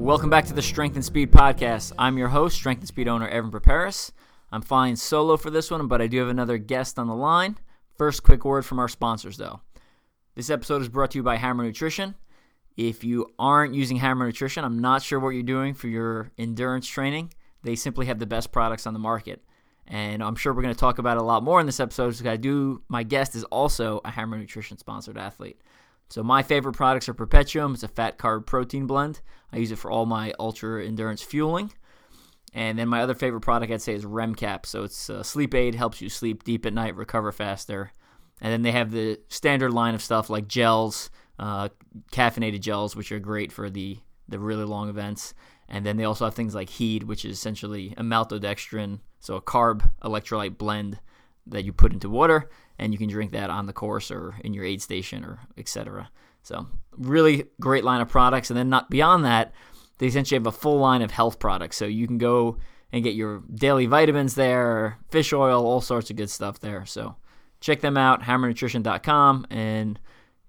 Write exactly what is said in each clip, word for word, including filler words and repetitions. Welcome back to the Strength and Speed Podcast. I'm your host, Strength and Speed owner Evan Preparis. I'm flying solo for this one, but I do have another guest on the line. First, quick word from our sponsors, though. This episode is brought to you by Hammer Nutrition. If you aren't using Hammer Nutrition, I'm not sure what you're doing for your endurance training. They simply have the best products on the market. And I'm sure we're going to talk about it a lot more in this episode because I do. My guest is also a Hammer Nutrition-sponsored athlete. So my favorite products are Perpetuum. It's a fat carb protein blend. I use it for all my ultra endurance fueling. And then my other favorite product I'd say is REMCAP. So it's a sleep aid, helps you sleep deep at night, recover faster. And then they have the standard line of stuff like gels, uh, caffeinated gels, which are great for the, the really long events. And then they also have things like HEED, which is essentially a maltodextrin, so a carb electrolyte blend that you put into water, and you can drink that on the course or in your aid station or et cetera. So really great line of products. And then not beyond that, they essentially have a full line of health products. So you can go and get your daily vitamins there, fish oil, all sorts of good stuff there. So check them out, hammer nutrition dot com. And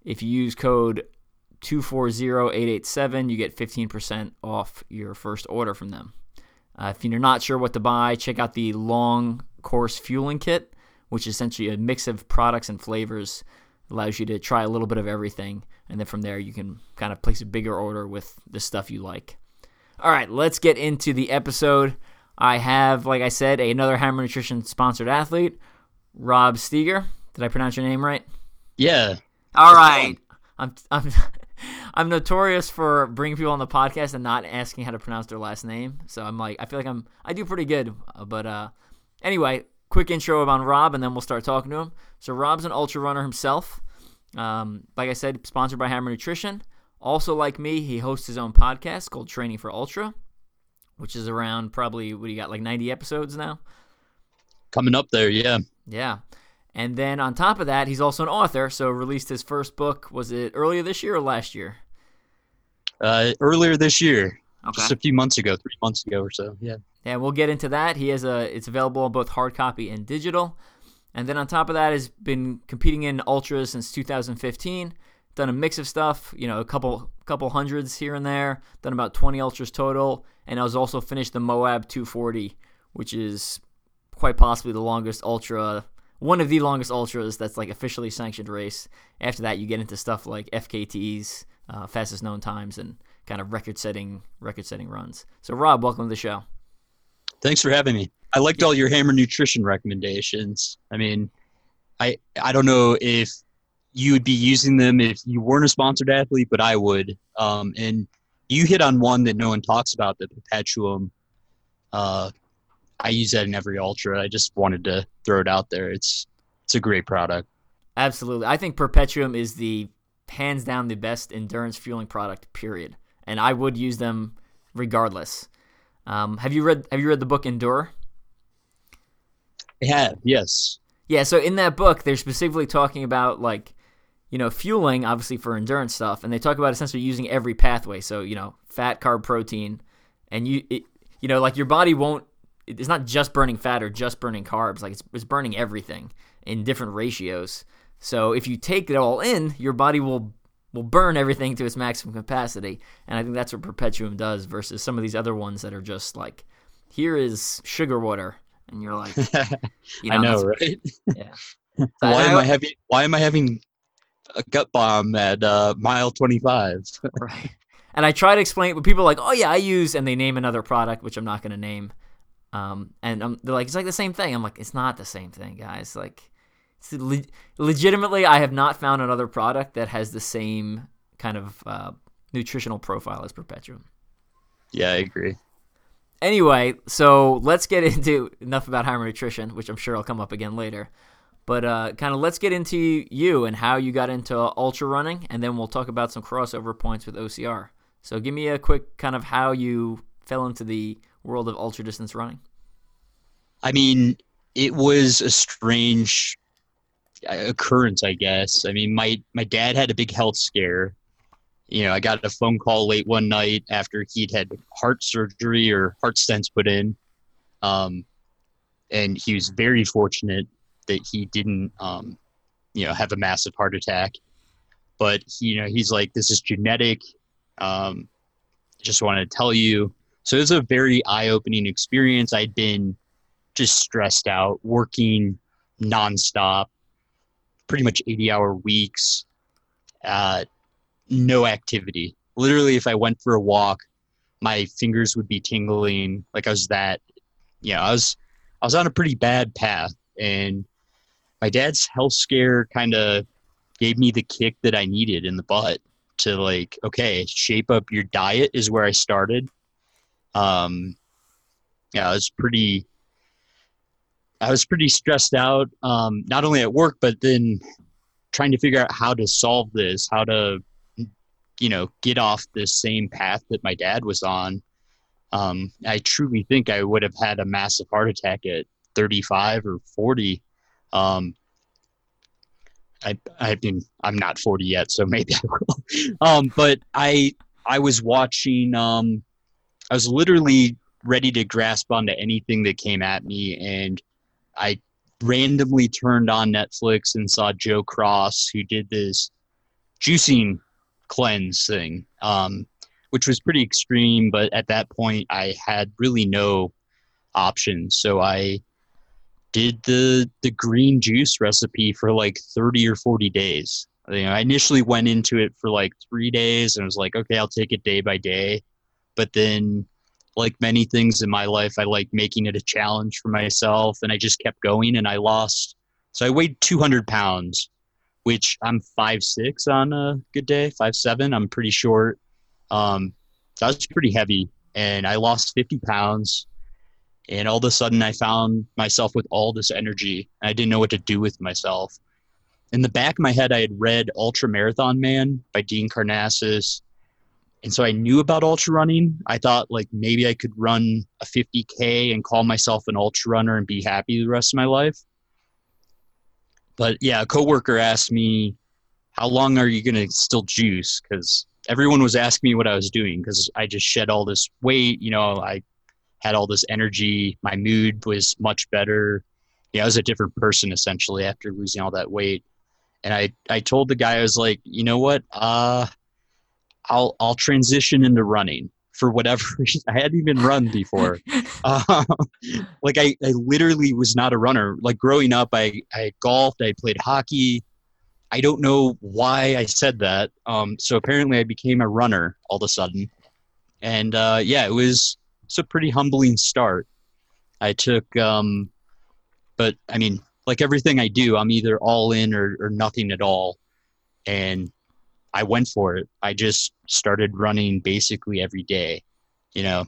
if you use code two four zero eight eight seven, you get fifteen percent off your first order from them. Uh, if you're not sure what to buy, check out the long course fueling kit, which is essentially a mix of products and flavors, allows you to try a little bit of everything, and then from there you can kind of place a bigger order with the stuff you like. All right, let's get into the episode. I have, like I said, another Hammer Nutrition-sponsored athlete, Rob Steger. Did I pronounce your name right? Yeah. All right. I'm I'm I'm notorious for bringing people on the podcast and not asking how to pronounce their last name, so I'm like, I feel like I'm I do pretty good, but uh, anyway. Quick intro about Rob, and then we'll start talking to him. So Rob's an ultra runner himself. Um, like I said, sponsored by Hammer Nutrition. Also, like me, he hosts his own podcast called Training for Ultra, which is around probably, what do you got, like ninety episodes now? Coming up there, yeah. Yeah. And then on top of that, he's also an author, so released his first book. Was it earlier this year or last year? Uh, earlier this year. Okay. Just a few months ago, three months ago or so, yeah. Yeah, we'll get into that. He has a. It's available on both hard copy and digital. And then on top of that, has been competing in ultras since two thousand fifteen. Done a mix of stuff, you know, a couple couple hundreds here and there. Done about twenty ultras total. And I was also finished the Moab two forty, which is quite possibly the longest ultra, one of the longest ultras that's like officially sanctioned race. After that, you get into stuff like F K Ts, uh, fastest known times, and kind of record setting record setting runs. So Rob, welcome to the show. Thanks for having me. I liked all your Hammer Nutrition recommendations. I mean, I I don't know if you would be using them if you weren't a sponsored athlete, but I would. Um, and you hit on one that no one talks about, the Perpetuum. Uh, I use that in every ultra. I just wanted to throw it out there. It's it's a great product. Absolutely. I think Perpetuum is the hands down the best endurance fueling product, period. And I would use them regardless. Um, have you read Have you read the book Endure? I have, yes. Yeah, so in that book, they're specifically talking about, like, you know, fueling, obviously, for endurance stuff, and they talk about essentially using every pathway. So, you know, fat, carb, protein, and you, it, you know, like your body won't. It's not just burning fat or just burning carbs. Like it's it's burning everything in different ratios. So if you take it all in, your body will. will burn everything to its maximum capacity, and I think that's what Perpetuum does versus some of these other ones that are just like, here is sugar water, and you're like, you know, I know, right? Yeah. So why I, am I having Why am I having a gut bomb at uh, mile twenty-five? Right. And I try to explain it, but people are like, oh yeah, I use, and they name another product, which I'm not going to name, um, and I'm, they're like, it's like the same thing. I'm like, it's not the same thing, guys. Like. Le- legitimately, I have not found another product that has the same kind of uh, nutritional profile as Perpetuum. Yeah, I agree. Anyway, so let's get into enough about Hammer Nutrition, which I'm sure I'll come up again later. But uh, kind of let's get into you and how you got into ultra running, and then we'll talk about some crossover points with O C R. So give me a quick kind of how you fell into the world of ultra distance running. I mean, it was a strange occurrence, I guess. I mean, my, my dad had a big health scare. You know, I got a phone call late one night after he'd had heart surgery or heart stents put in. Um, and he was very fortunate that he didn't, um, you know, have a massive heart attack. But, you know, he's like, this is genetic. Um, just wanted to tell you. So it was a very eye-opening experience. I'd been just stressed out, working nonstop, pretty much eighty-hour weeks, uh, no activity. Literally, if I went for a walk, my fingers would be tingling. Like I was that, you know, I was, I was on a pretty bad path. And my dad's health scare kind of gave me the kick that I needed in the butt to, like, okay, shape up your diet is where I started. Um, yeah, I was pretty, I was pretty stressed out, um, not only at work, but then trying to figure out how to solve this, how to, you know, get off this same path that my dad was on. Um, I truly think I would have had a massive heart attack at thirty-five or forty. Um, I, I mean, I'm not forty yet, so maybe I will. Um, but I, I was watching, um, I was literally ready to grasp onto anything that came at me. And I randomly turned on Netflix and saw Joe Cross, who did this juicing cleanse thing, um, which was pretty extreme. But at that point, I had really no options. So I did the the green juice recipe for like thirty or forty days. You know, I initially went into it for like three days and was like, okay, I'll take it day by day. But then, like many things in my life, I like making it a challenge for myself, and I just kept going, and I lost. So I weighed two hundred pounds, which I'm five six on a good day, five seven. I'm pretty short. Um, so I was pretty heavy, and I lost fifty pounds. And all of a sudden, I found myself with all this energy, and I didn't know what to do with myself. In the back of my head, I had read Ultra Marathon Man by Dean Karnazes. And so I knew about ultra running. I thought, like, maybe I could run a fifty K and call myself an ultra runner and be happy the rest of my life. But yeah, a coworker asked me, how long are you going to still juice? Because everyone was asking me what I was doing, because I just shed all this weight. You know, I had all this energy. My mood was much better. Yeah, I was a different person, essentially, after losing all that weight. And I, I told the guy, I was like, you know what? Uh... I'll I'll transition into running for whatever reason. I hadn't even run before. uh, like I, I literally was not a runner. Like growing up, I, I golfed, I played hockey. I don't know why I said that. Um, so apparently I became a runner all of a sudden. And uh, yeah, it was it's a pretty humbling start. I took, um, but I mean, like everything I do, I'm either all in or, or nothing at all. And I went for it. I just started running basically every day. You know,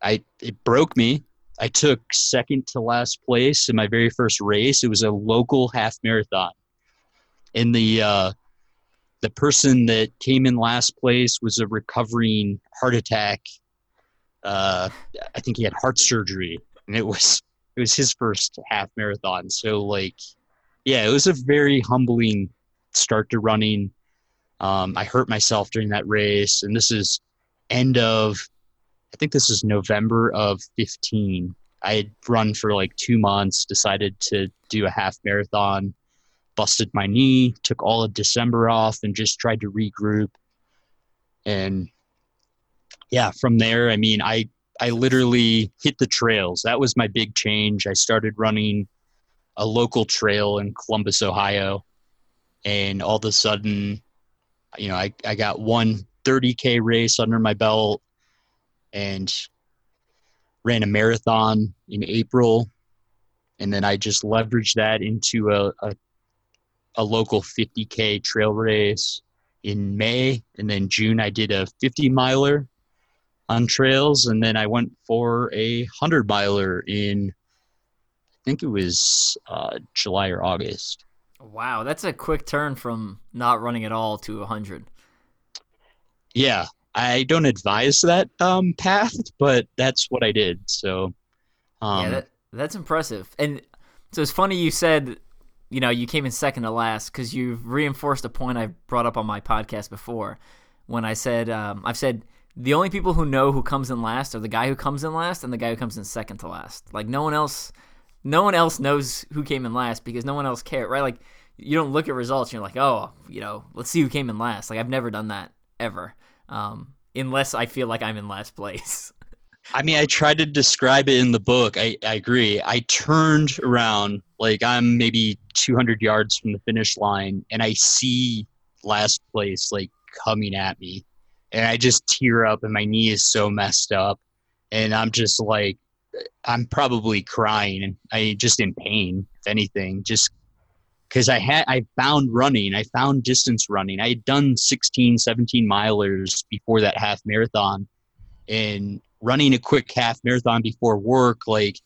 I, it broke me. I took second to last place in my very first race. It was a local half marathon. And the, uh, the person that came in last place was a recovering heart attack. Uh, I think he had heart surgery, and it was, it was his first half marathon. So like, yeah, it was a very humbling start to running. Um, I hurt myself during that race, and this is end of, I think this is November of fifteen. I had run for like two months, decided to do a half marathon, busted my knee, took all of December off, and just tried to regroup. And yeah, from there, I mean, I, I literally hit the trails. That was my big change. I started running a local trail in Columbus, Ohio, and all of a sudden, you know, I, I got one thirty K race under my belt and ran a marathon in April. And then I just leveraged that into a, a, a local fifty K trail race in May. And then June, I did a fifty miler on trails. And then I went for a one hundred miler in, I think it was uh, July or August. Wow, that's a quick turn from not running at all to one hundred. Yeah, I don't advise that um, path, but that's what I did. So, um, yeah, that, That's impressive. And so it's funny you said, you know, you came in second to last, because you've reinforced a point I brought up on my podcast before when I said, um, I've said, the only people who know who comes in last are the guy who comes in last and the guy who comes in second to last. Like, no one else no one else knows who came in last, because no one else cares, right? Like, you don't look at results and you're like, oh, you know, let's see who came in last. Like, I've never done that ever, um, unless I feel like I'm in last place. I mean, I tried to describe it in the book. I, I agree. I turned around, like, I'm maybe two hundred yards from the finish line, and I see last place, like, coming at me. And I just tear up, and my knee is so messed up. And I'm just like, I'm probably crying, and I just in pain, if anything, just because I had, I found running, I found distance running. I had done sixteen, seventeen milers before that half marathon, and running a quick half marathon before work, like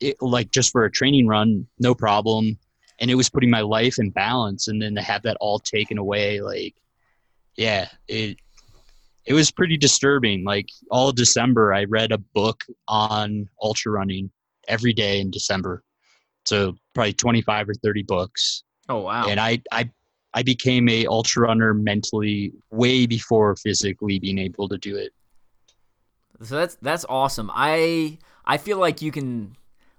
it, like just for a training run, no problem. And it was putting my life in balance. And then to have that all taken away, like, yeah, it, it was pretty disturbing. Like, all December, I read a book on ultra running every day in December. So probably twenty-five or thirty books. Oh, wow. And I, I, I became a ultra runner mentally way before physically being able to do it. So that's, that's awesome. I, I feel like you can,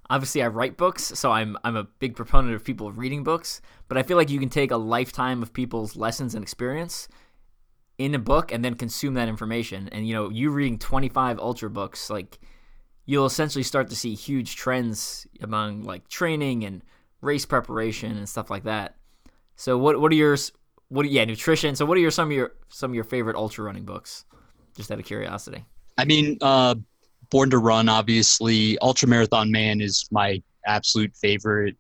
obviously I write books, so I'm, I'm a big proponent of people reading books, but I feel like you can take a lifetime of people's lessons and experience in a book and then consume that information. And, you know, you reading twenty-five ultra books, like, you'll essentially start to see huge trends among, like, training and race preparation and stuff like that. So what, what are yours? What, yeah, nutrition. So what are your, some of your, some of your favorite ultra running books? Just out of curiosity. I mean, uh, Born to Run, obviously. Ultra Marathon Man is my absolute favorite.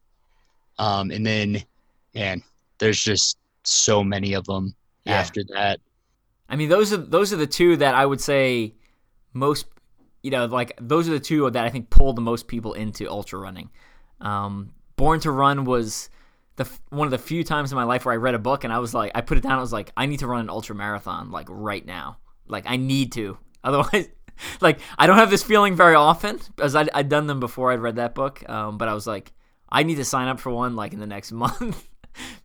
Um, and then, man, there's just so many of them yeah. after that. I mean, those are those are the two that I would say most, you know, like, those are the two that I think pulled the most people into ultra running. Um, Born to Run was the one of the few times in my life where I read a book and I was like, I put it down, I was like, I need to run an ultra marathon, like, right now. Like, I need to. Otherwise, like, I don't have this feeling very often, because I'd, I'd done them before I'd read that book. Um, but I was like, I need to sign up for one, like, in the next month,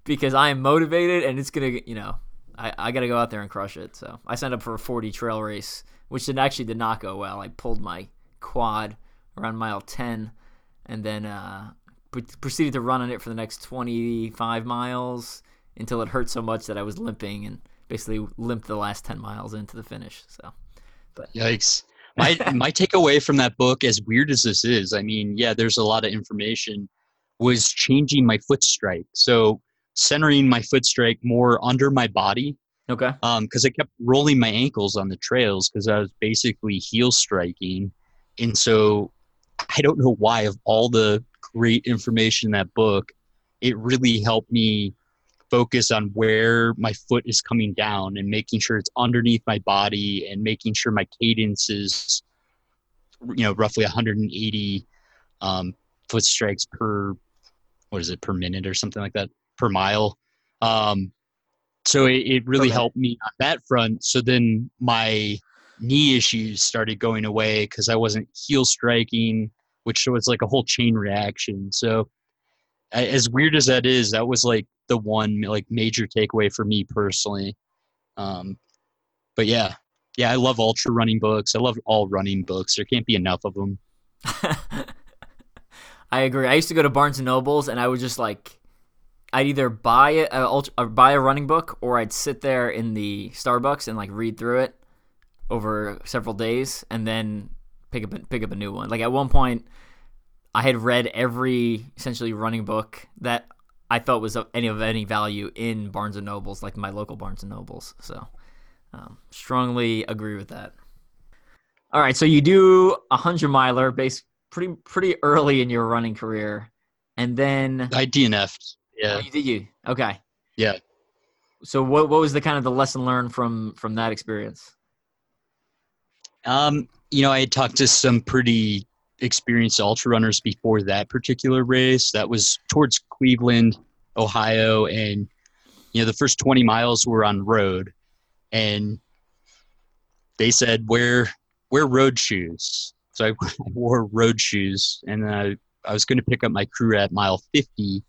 because I am motivated and it's going to, you know, I, I got to go out there and crush it. So I signed up for a forty trail race, which did actually did not go well. I pulled my quad around mile ten and then uh, pre- proceeded to run on it for the next twenty-five miles until it hurt so much that I was limping, and basically limped the last ten miles into the finish. So. But. Yikes. My my takeaway from that book, as weird as this is, I mean, yeah, there's a lot of information, was changing my foot strike. So centering my foot strike more under my body. Okay. Um, because I kept rolling my ankles on the trails because I was basically heel striking. And so I don't know why, of all the great information in that book, it really helped me focus on where my foot is coming down and making sure it's underneath my body and making sure my cadence is, you know, roughly one hundred eighty um, foot strikes per, what is it, per minute or something like that, per mile. Um, so it, it really helped me on that front. So then my knee issues started going away because I wasn't heel striking, which was like a whole chain reaction. So as weird as that is, that was like the one like major takeaway for me personally. Um, but yeah, yeah, I love ultra running books. I love all running books. There can't be enough of them. I agree. I used to go to Barnes and Nobles and I would just like, I'd either buy a, a ultra, buy a running book, or I'd sit there in the Starbucks and like read through it over several days and then pick up, a, pick up a new one. Like at one point I had read every essentially running book that I thought was of any of any value in Barnes and Nobles, like my local Barnes and Nobles. So um, strongly agree with that. All right. So you do a hundred miler based pretty, pretty early in your running career. And then I D N F'd. Yeah. Oh, you did you? Okay. Yeah. So what, what was the kind of the lesson learned from, from that experience? Um, you know, I had talked to some pretty experienced ultra runners before that particular race. That was towards Cleveland, Ohio. And, you know, the first twenty miles were on road, and they said, wear, wear road shoes. So I, I wore road shoes, and then I, I was going to pick up my crew at mile fifty,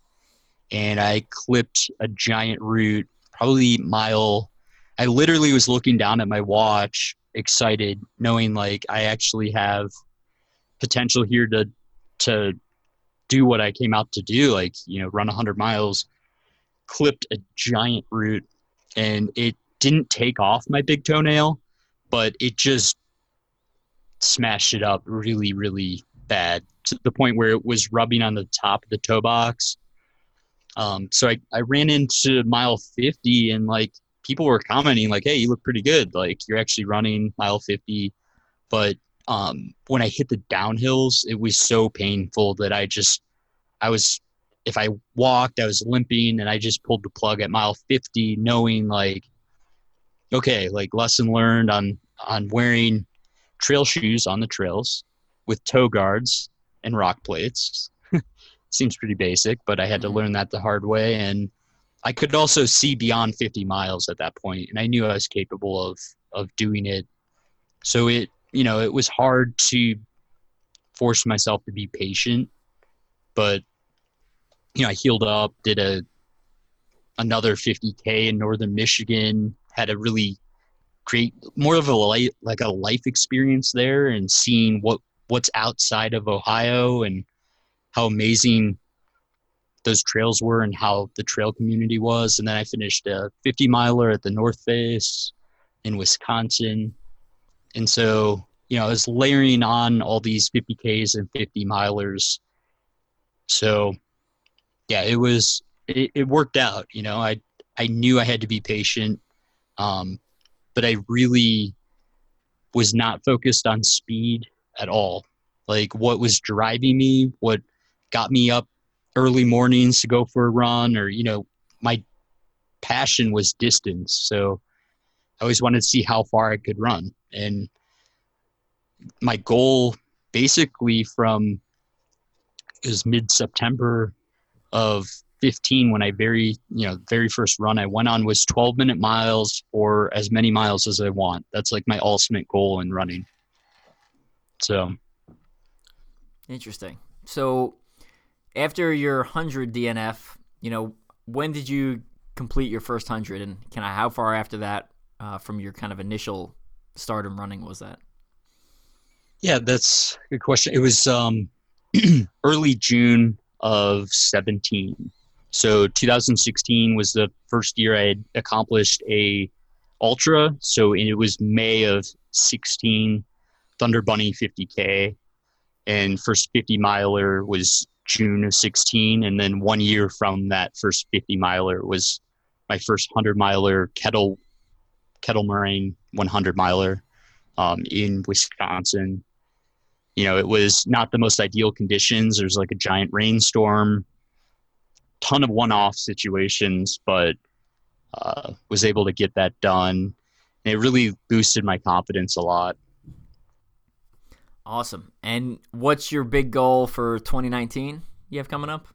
and I clipped a giant root, probably mile. I literally was looking down at my watch, excited, knowing like I actually have potential here to to do what I came out to do, like, you know, run one hundred miles. Clipped a giant root, and it didn't take off my big toenail, but it just smashed it up really, really bad, to the point where it was rubbing on the top of the toe box. Um, so I, I ran into mile fifty, and like people were commenting like, hey, you look pretty good. Like, you're actually running mile fifty. But um, when I hit the downhills, it was so painful that I just, I was, if I walked, I was limping, and I just pulled the plug at mile fifty, knowing like, okay, like lesson learned on, on wearing trail shoes on the trails with toe guards and rock plates. Seems pretty basic, but I had to learn that the hard way. And I could also see beyond fifty miles at that point, and I knew I was capable of, of doing it. So it, you know, it was hard to force myself to be patient, but you know, I healed up, did a another fifty K in northern Michigan, had a really great, more of a life, like a life experience there, and seeing what, what's outside of Ohio and how amazing those trails were and how the trail community was. And then I finished a fifty miler at the North Face in Wisconsin. And so, you know, I was layering on all these fifty Ks and fifty milers. So yeah, it was, it, it worked out. You know, I, I knew I had to be patient. Um, but I really was not focused on speed at all. Like, what was driving me, what got me up early mornings to go for a run, or, you know, my passion was distance. So I always wanted to see how far I could run. And my goal basically from is mid-September of fifteen, when I very, you know, very first run I went on, was twelve minute miles, or as many miles as I want. That's like my ultimate goal in running. So. Interesting. So after your one hundred D N F, you know, when did you complete your first one hundred, and kind of how far after that uh, from your kind of initial start in running was that? Yeah, that's a good question. It was um, early June of seventeen. So two thousand sixteen was the first year I had accomplished a ultra. So it was May of sixteen, Thunder Bunny fifty K, and first fifty miler was June of sixteen. And then one year from that first fifty miler was my first one hundred miler Kettle, Kettle Moraine one hundred miler um, in Wisconsin. You know, it was not the most ideal conditions. There's like a giant rainstorm, ton of one-off situations, but uh, was able to get that done. And it really boosted my confidence a lot. Awesome. And what's your big goal for twenty nineteen you have coming up?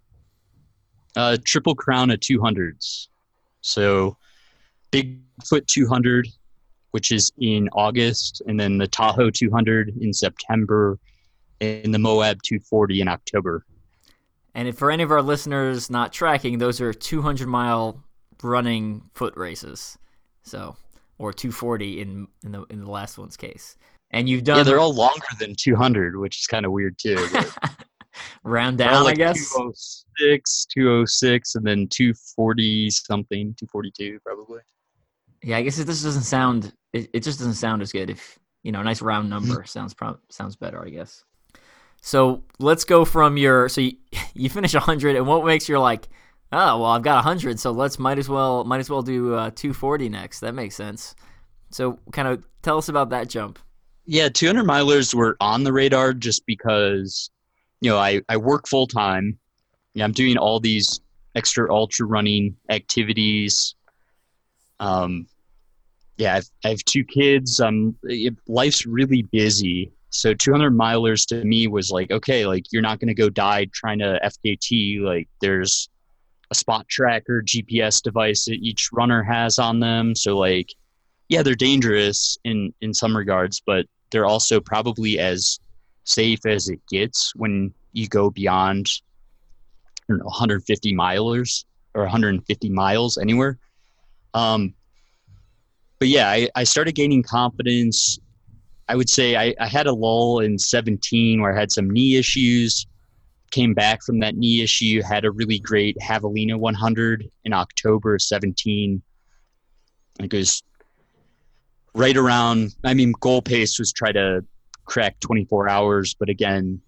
Uh, Triple Crown of two hundreds. So Bigfoot two hundred, which is in August, and then the Tahoe two hundred in September, and the Moab two forty in October. And if for any of our listeners not tracking, those are two hundred mile running foot races. So, or two forty in in the in the last one's case. And you've done. Yeah, they're all longer than two hundred, which is kind of weird too. Round down, like I guess. two oh six, two oh six, and then two forty something, two forty-two probably. Yeah, I guess this doesn't sound. It, it just doesn't sound as good. If you know, a nice round number sounds pro- sounds better, I guess. So let's go from your. So you, you finish one hundred, and what makes you like, oh well, I've got one hundred, so let's might as well might as well do uh, two forty next. That makes sense. So kind of tell us about that jump. Yeah, two hundred milers were on the radar just because, you know, I, I work full time. You know, I'm doing all these extra ultra running activities. Um, yeah, I've, I have two kids. Um, it, life's really busy. So two hundred milers to me was like, okay, like you're not going to go die trying to F K T. Like there's a spot tracker G P S device that each runner has on them. So like, yeah, they're dangerous in, in some regards, but they're also probably as safe as it gets when you go beyond, I don't know, one hundred fifty milers or one hundred fifty miles anywhere. Um, but yeah, I, I started gaining confidence. I would say I, I had a lull in seventeen where I had some knee issues, came back from that knee issue, had a really great Javelina one hundred in October of seventeen. It goes right around, I mean, goal pace was try to crack twenty-four hours, but again,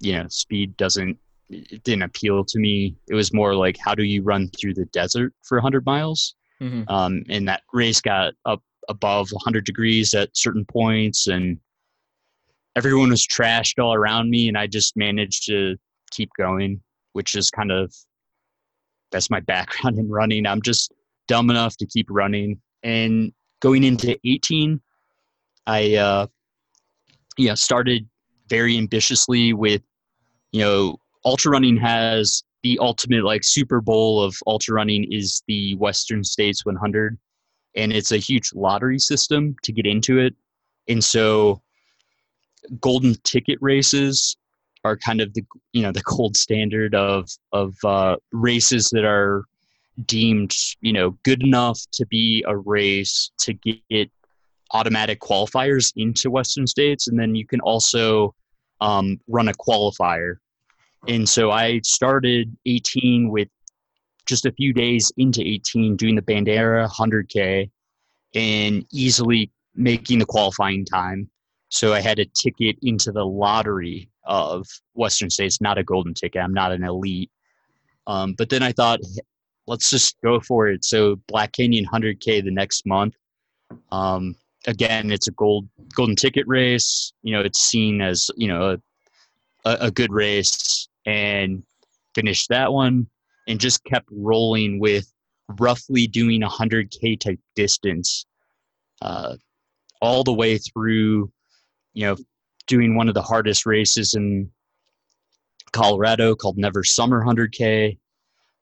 you know, speed doesn't, it didn't appeal to me. It was more like, how do you run through the desert for one hundred miles? Mm-hmm. Um, and that race got up above one hundred degrees at certain points, and everyone was trashed all around me, and I just managed to keep going, which is kind of, that's my background in running. I'm just dumb enough to keep running. And going into eighteen, I uh, yeah, started very ambitiously with, you know, ultra running has the ultimate, like, Super Bowl of ultra running is the Western States one hundred. And it's a huge lottery system to get into it. And so golden ticket races are kind of the, you know, the gold standard of, of uh, races that are deemed, you know, good enough to be a race to get automatic qualifiers into Western States. And then you can also um, run a qualifier. And so I started eighteen with just a few days into eighteen doing the Bandera one hundred K and easily making the qualifying time. So I had a ticket into the lottery of Western States, not a golden ticket. I'm not an elite. Um, but then I thought, let's just go for it. So Black Canyon one hundred K the next month. Um, again, it's a gold golden ticket race. You know, it's seen as, you know, a, a good race, and finished that one. And just kept rolling with roughly doing a one hundred K type distance uh, all the way through, you know, doing one of the hardest races in Colorado called Never Summer one hundred K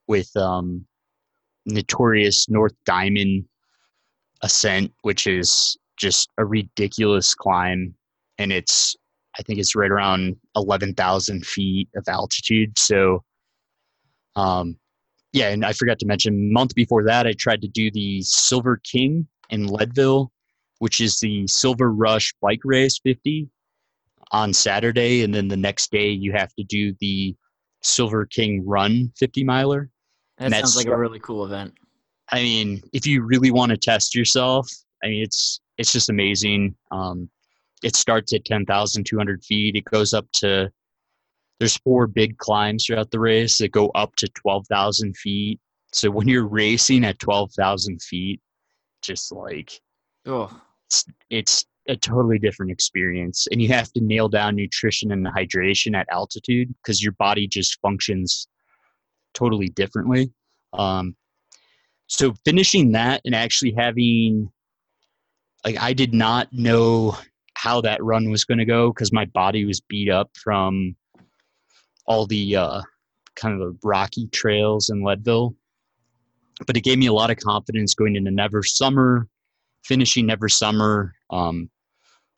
with um, notorious North Diamond ascent, which is just a ridiculous climb. And it's, I think it's right around eleven thousand feet of altitude. So, Um, yeah, and I forgot to mention, month before that, I tried to do the Silver King in Leadville, which is the Silver Rush bike race fifty on Saturday. And then the next day you have to do the Silver King Run fifty miler. That sounds like a really cool event. I mean, if you really want to test yourself, I mean, it's, it's just amazing. Um, it starts at ten thousand two hundred feet. It goes up to, there's four big climbs throughout the race that go up to twelve thousand feet. So when you're racing at twelve thousand feet, just like, oh, it's, it's a totally different experience. And you have to nail down nutrition and hydration at altitude because your body just functions totally differently. Um, so finishing that and actually having, like, I did not know how that run was going to go because my body was beat up from all the uh, kind of the rocky trails in Leadville. But it gave me a lot of confidence going into Never Summer, finishing Never Summer, um,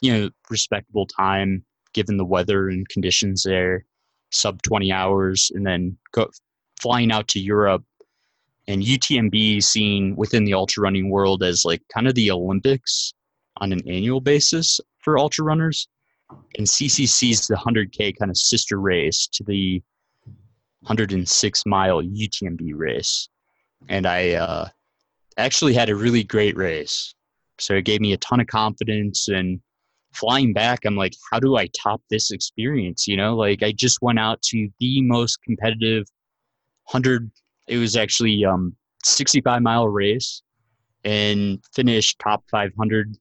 you know, respectable time, given the weather and conditions there, sub twenty hours, and then go, flying out to Europe. And U T M B seen within the ultra running world as like kind of the Olympics on an annual basis for ultra runners. And C C C is the one hundred K kind of sister race to the one hundred six mile U T M B race. And I uh, actually had a really great race. So it gave me a ton of confidence. And flying back, I'm like, how do I top this experience? You know, like, I just went out to the most competitive one hundred. It was actually um sixty-five mile race and finished top five hundred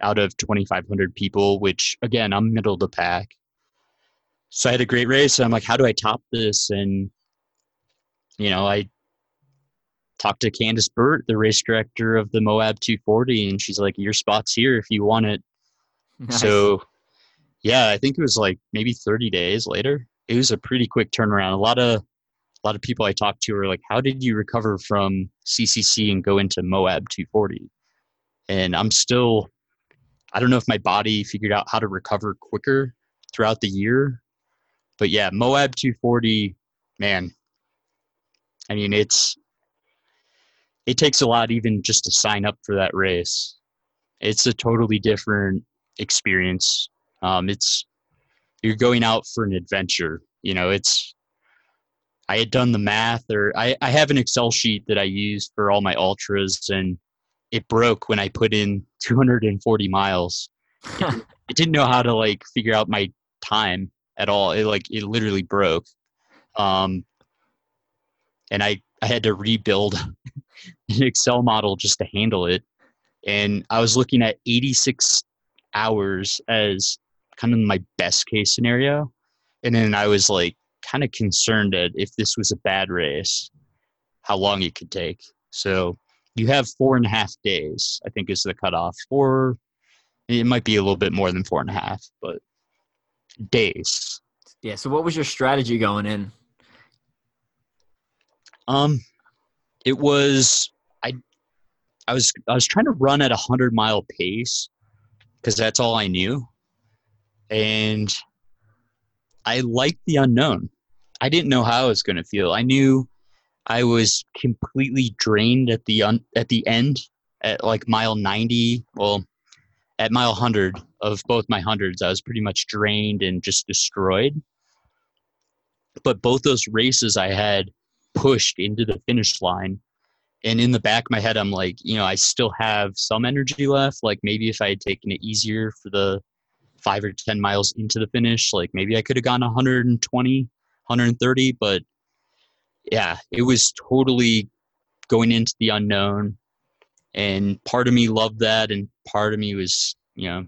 out of twenty-five hundred people, which, again, I'm middle of the pack. So I had a great race, and I'm like, how do I top this? And, you know, I talked to Candace Burt, the race director of the Moab two forty, and she's like, your spot's here if you want it. Nice. So, yeah, I think it was like maybe thirty days later. It was a pretty quick turnaround. A lot of a lot of people I talked to were like, how did you recover from C C C and go into Moab two forty? And I'm still... I don't know if my body figured out how to recover quicker throughout the year. But yeah, Moab two forty, man, I mean, it's, it takes a lot even just to sign up for that race. It's a totally different experience. Um, it's, you're going out for an adventure. You know, it's, I had done the math, or I, I have an Excel sheet that I use for all my ultras, and it broke when I put in two hundred forty miles. Huh. It, it didn't know how to like figure out my time at all. It like, it literally broke. Um, and I, I had to rebuild an Excel model just to handle it. And I was looking at eighty-six hours as kind of my best case scenario. And then I was like kind of concerned that if this was a bad race, how long it could take. So you have four and a half days, I think, is the cutoff, or it might be a little bit more than four and a half, but days. Yeah. So what was your strategy going in? Um, it was, I, I was, I was trying to run at a hundred mile pace because that's all I knew. And I liked the unknown. I didn't know how I was going to feel. I knew I was completely drained at the un- at the end at like mile ninety. Well, at mile one hundred of both my hundreds, I was pretty much drained and just destroyed. But both those races I had pushed into the finish line. And in the back of my head, I'm like, you know, I still have some energy left. Like maybe if I had taken it easier for the five or ten miles into the finish, like maybe I could have gone one hundred twenty, one hundred thirty, but yeah, it was totally going into the unknown. And part of me loved that. And part of me was, you know,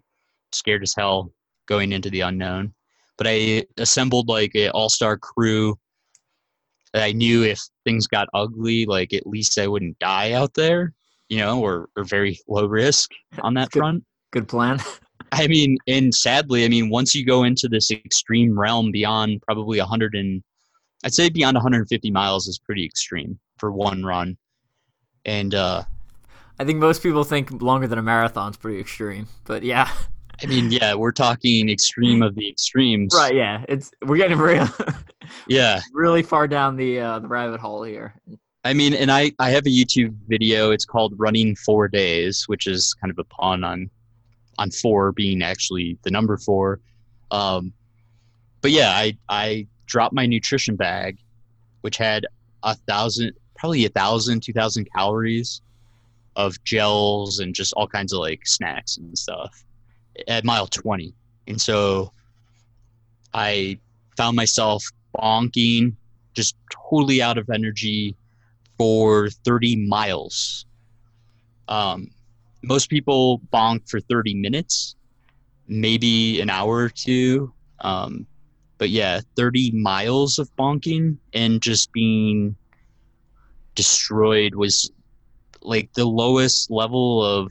scared as hell going into the unknown, but I assembled like an all-star crew that I knew if things got ugly, like at least I wouldn't die out there, you know, or, or very low risk on that good, front. Good plan. I mean, and sadly, I mean, once you go into this extreme realm beyond probably one hundred and I'd say beyond one hundred fifty miles is pretty extreme for one run. And uh, I think most people think longer than a marathon is pretty extreme, but yeah. I mean, yeah, we're talking extreme of the extremes. Right. Yeah. It's, we're getting real. Yeah. Really far down the, uh, the rabbit hole here. I mean, and I, I have a YouTube video. It's called Running Four Days, which is kind of a pun on, on four being actually the number four. Um, but yeah, I, I dropped my nutrition bag, which had a thousand, probably a thousand, two thousand calories of gels and just all kinds of like snacks and stuff at mile twenty. And so I found myself bonking, just totally out of energy for thirty miles. Um, Most people bonk for thirty minutes, maybe an hour or two. Um, but yeah, thirty miles of bonking and just being destroyed was like the lowest level of,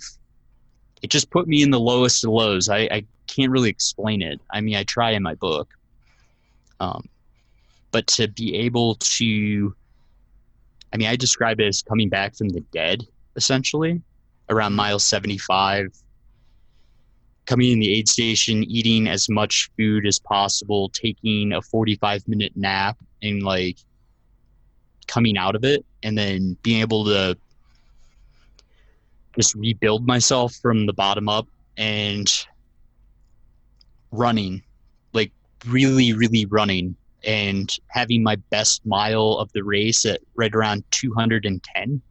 it just put me in the lowest of lows. I, I can't really explain it. I mean, I try in my book. Um, but to be able to, I mean, I describe it as coming back from the dead, essentially. Around mile seventy-five, coming in the aid station, eating as much food as possible, taking a forty-five minute nap and like coming out of it, and then being able to just rebuild myself from the bottom up and running, like really, really running, and having my best mile of the race at right around two hundred ten.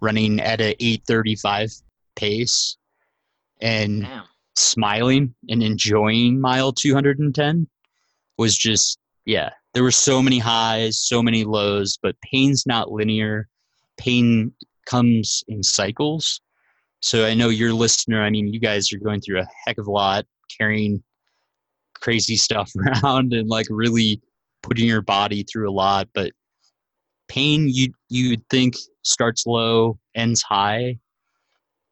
Running at a eight thirty-five pace and wow. Smiling and enjoying mile two hundred ten was just, yeah, there were so many highs, so many lows, but pain's not linear. Pain comes in cycles. So I know your listener, I mean, you guys are going through a heck of a lot, carrying crazy stuff around and like really putting your body through a lot, but pain, you you'd think starts low, ends high,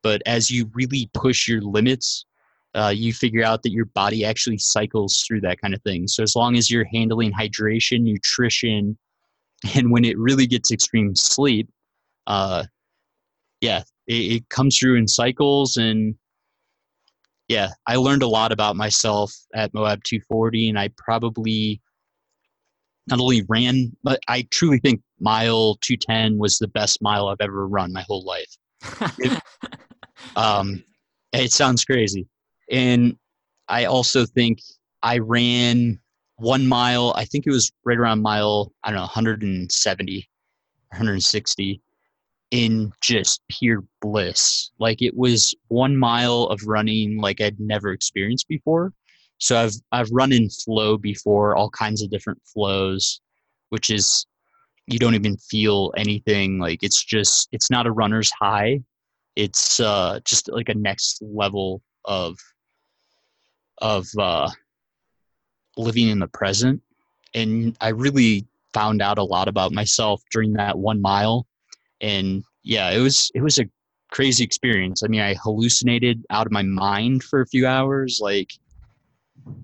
but as you really push your limits, uh, you figure out that your body actually cycles through that kind of thing. So as long as you're handling hydration, nutrition, and when it really gets extreme, sleep, uh, yeah, it, it comes through in cycles, and yeah, I learned a lot about myself at Moab two forty, and I probably not only ran, but I truly think mile two ten was the best mile I've ever run my whole life. it, um, it sounds crazy. And I also think I ran one mile, I think it was right around mile, I don't know, one seventy, one sixty, in just pure bliss. Like, it was one mile of running like I'd never experienced before. So I've I've run in flow before, all kinds of different flows, which is, you don't even feel anything. Like, it's just, it's not a runner's high. It's uh, just like a next level of of uh, living in the present. And I really found out a lot about myself during that one mile. And yeah, it was, it was a crazy experience. I mean, I hallucinated out of my mind for a few hours. Like,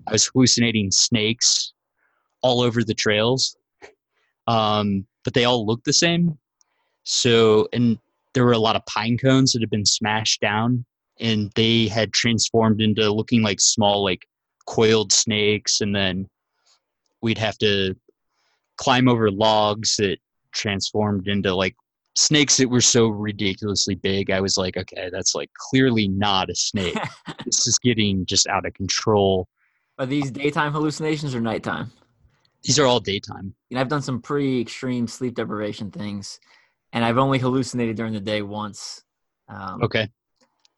I was hallucinating snakes all over the trails. Um, but they all looked the same. So, and there were a lot of pine cones that had been smashed down, and they had transformed into looking like small, like coiled snakes. And then we'd have to climb over logs that transformed into like snakes that were so ridiculously big. I was like, okay, that's like clearly not a snake. This is getting just out of control. Are these daytime hallucinations or nighttime? These are all daytime. You know, I've done some pretty extreme sleep deprivation things, and I've only hallucinated during the day once. Um, okay.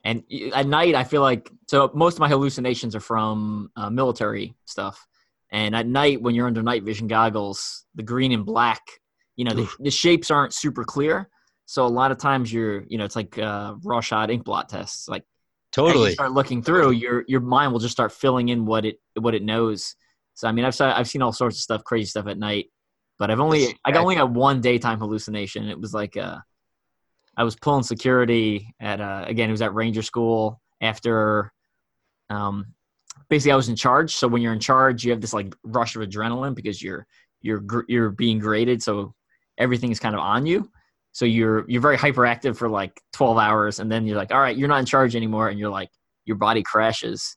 And at night, I feel like, so most of my hallucinations are from uh, military stuff. And at night, when you're under night vision goggles, the green and black, you know, the, the shapes aren't super clear. So a lot of times you're, you know, it's like uh, raw shot ink blot tests. Like, totally. As you start looking through, your your mind will just start filling in what it what it knows. So I mean, I've saw, I've seen all sorts of stuff, crazy stuff at night, but I've only I only got one daytime hallucination. It was like uh, I was pulling security at uh, again it was at Ranger School after. Um, basically, I was in charge. So when you're in charge, you have this like rush of adrenaline because you're you're you're being graded. So everything is kind of on you. So you're, you're very hyperactive for like twelve hours. And then you're like, all right, you're not in charge anymore. And you're like, your body crashes.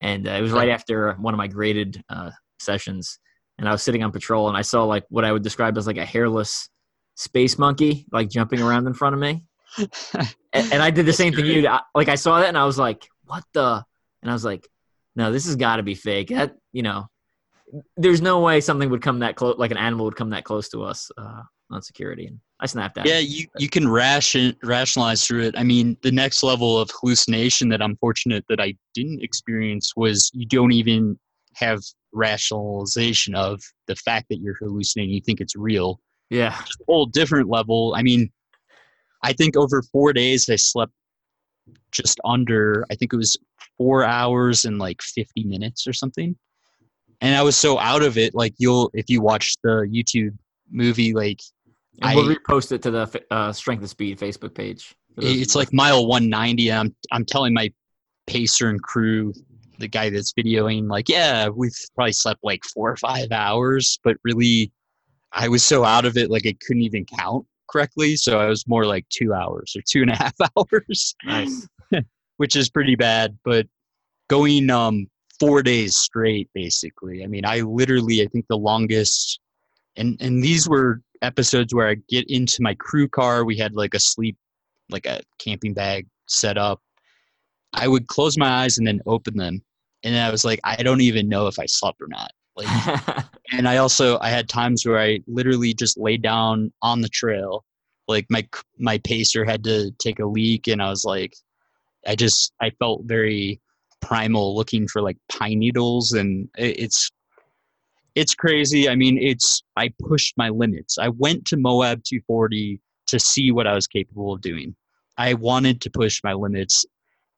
And uh, it was right after one of my graded uh, sessions, and I was sitting on patrol, and I saw like what I would describe as like a hairless space monkey, like jumping around in front of me. and, and I did the same thing. You like, I saw that and I was like, what the, and I was like, no, this has got to be fake. That, you know, there's no way something would come that close, like an animal would come that close to us uh, on security. And I snapped at it. Yeah, you, you can ration, rationalize through it. I mean, the next level of hallucination that I'm fortunate that I didn't experience was you don't even have rationalization of the fact that you're hallucinating. You think it's real. Yeah. It's a whole different level. I mean, I think over four days I slept just under, I think it was four hours and like fifty minutes or something. And I was so out of it, like you'll, if you watch the YouTube movie, like, and we'll I, repost it to the uh, Strength of Speed Facebook page. It's like mile one ninety. I'm I'm telling my pacer and crew, the guy that's videoing, like, yeah, we've probably slept like four or five hours, but really, I was so out of it, like I couldn't even count correctly. So I was more like two hours or two and a half hours, nice. Which is pretty bad. But going um four days straight, basically. I mean, I literally, I think the longest, and and these were episodes where I get into my crew car. We had like a sleep, like a camping bag set up. I would close my eyes and then open them, and I was like, I don't even know if I slept or not. Like, and I also I had times where I literally just laid down on the trail. Like my my pacer had to take a leak, and I was like, I just I felt very primal, looking for like pine needles, and it, it's. It's crazy. I mean, it's, I pushed my limits. I went to Moab two forty to see what I was capable of doing. I wanted to push my limits,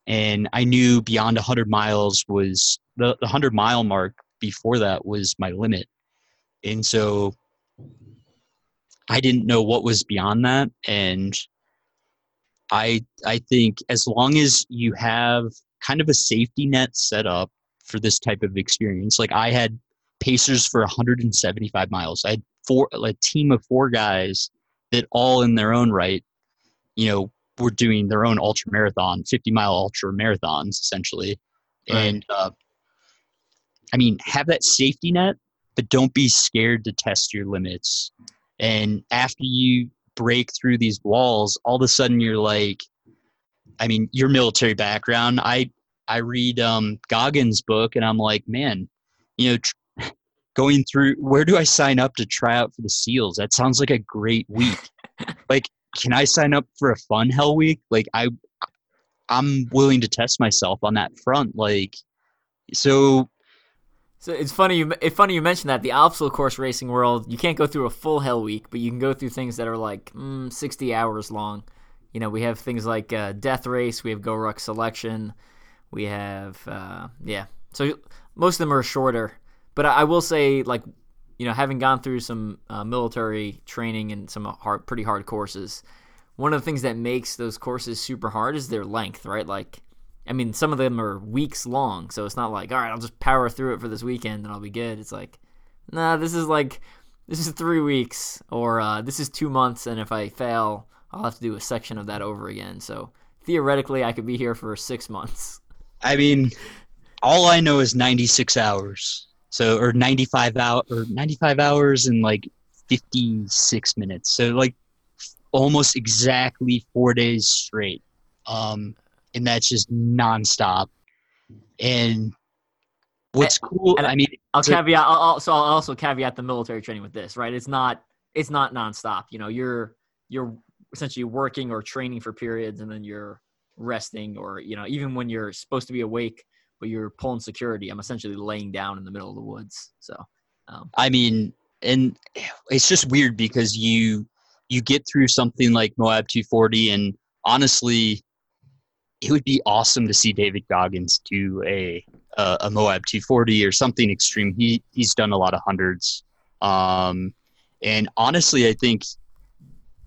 and I knew beyond one hundred miles was the, the one hundred mile mark before that was my limit. And so I didn't know what was beyond that. And I, I think as long as you have kind of a safety net set up for this type of experience, like I had pacers for one seventy-five miles. I had four, a team of four guys that all in their own right, you know, were doing their own ultra marathon, fifty mile ultra marathons, essentially. Right. And, uh, I mean, have that safety net, but don't be scared to test your limits. And after you break through these walls, all of a sudden you're like, I mean, your military background, I, I read um, Goggins' book, and I'm like, man, you know, tr- going through, where do I sign up to try out for the SEALs? That sounds like a great week. Like, can I sign up for a fun hell week? Like, I, I'm willing to test myself on that front. Like, so. So it's funny you it's funny you mentioned that. The obstacle course racing world, you can't go through a full hell week, but you can go through things that are like mm, sixty hours long. You know, we have things like uh, Death Race, we have Go Ruck Selection, we have uh, yeah. So most of them are shorter, but I, I will say, like, you know, having gone through some uh, military training and some hard, pretty hard courses, one of the things that makes those courses super hard is their length, right? Like, I mean, some of them are weeks long, so it's not like, all right, I'll just power through it for this weekend and I'll be good. It's like, nah, this is like, this is three weeks or uh, this is two months, and if I fail, I'll have to do a section of that over again. So theoretically, I could be here for six months. I mean, all I know is ninety-six hours, so or ninety-five hour or ninety-five hours and like fifty-six minutes. So like almost exactly four days straight. Um, And that's just nonstop. And what's cool, and I mean, I'll caveat. I'll, so I'll also caveat the military training with this, right? It's not, it's not nonstop. You know, you're, you're essentially working or training for periods, and then you're resting, or, you know, even when you're supposed to be awake, but you're pulling security, I'm essentially laying down in the middle of the woods. So, um, I mean, and it's just weird because you, you get through something like Moab two forty, and honestly, it would be awesome to see David Goggins do a a, a Moab two forty or something extreme. He he's done a lot of hundreds, um, and honestly, I think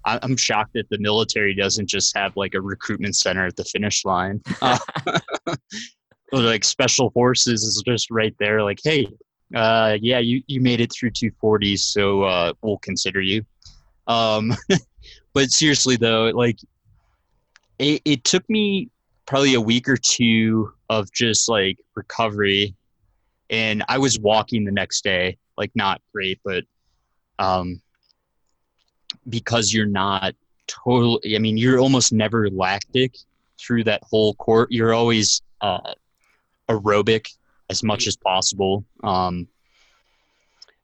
I, I'm shocked that the military doesn't just have like a recruitment center at the finish line. Uh, like special forces is just right there. Like, hey, uh, yeah, you, you made it through two forty, so uh, we'll consider you. Um, but seriously though, like it, it took me probably a week or two of just like recovery, and I was walking the next day, like not great, but, um, because you're not totally, I mean, you're almost never lactic through that whole court. You're always, uh, aerobic as much as possible. Um,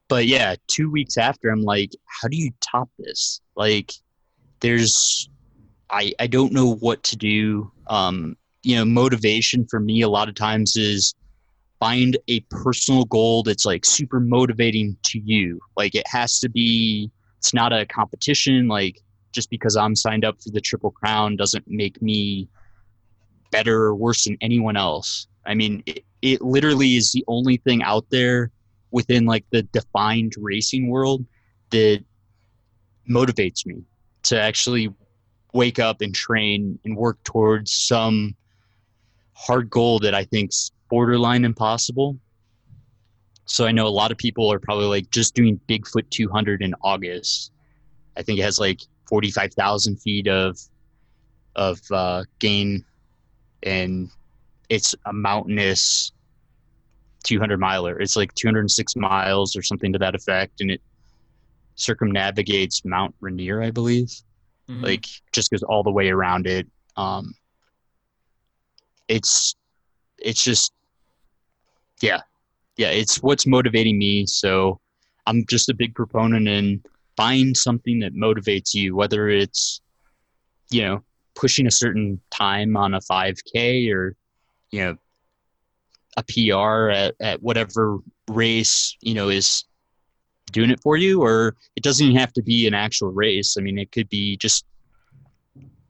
but yeah, two weeks after, I'm like, how do you top this? Like there's, I, I don't know what to do. Um, you know, motivation for me a lot of times is find a personal goal that's like super motivating to you. Like it has to be, it's not a competition. Like just because I'm signed up for the Triple Crown doesn't make me better or worse than anyone else. I mean, it, it literally is the only thing out there within like the defined racing world that motivates me to actually wake up and train and work towards some hard goal that I think's borderline impossible. So I know a lot of people are probably like just doing Bigfoot two hundred in August. I think it has like forty-five thousand feet of, of uh, gain, and it's a mountainous two hundred miler. It's like two hundred six miles or something to that effect. And it circumnavigates Mount Rainier, I believe. Like just goes all the way around it. Um, it's, it's just, yeah, yeah. It's what's motivating me. So I'm just a big proponent in find something that motivates you, whether it's, you know, pushing a certain time on a five K or, you know, a P R at, at whatever race, you know, is doing it for you, or it doesn't even have to be an actual race. I mean, it could be just,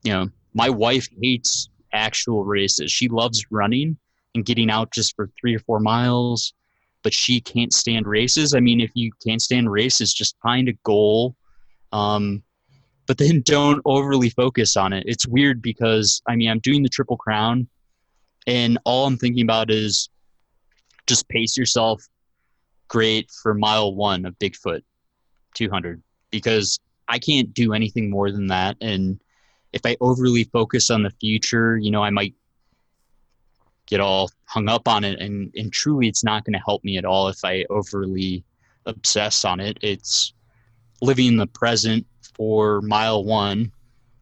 you know, my wife hates actual races. She loves running and getting out just for three or four miles, but she can't stand races. I mean, if you can't stand races, just find a goal, um, but then don't overly focus on it. It's weird because, I mean, I'm doing the Triple Crown, and all I'm thinking about is just pace yourself great for mile one of Bigfoot two hundred, because I can't do anything more than that. And if I overly focus on the future, you know, I might get all hung up on it. And, and truly, it's not going to help me at all if I overly obsess on it. It's living in the present for mile one,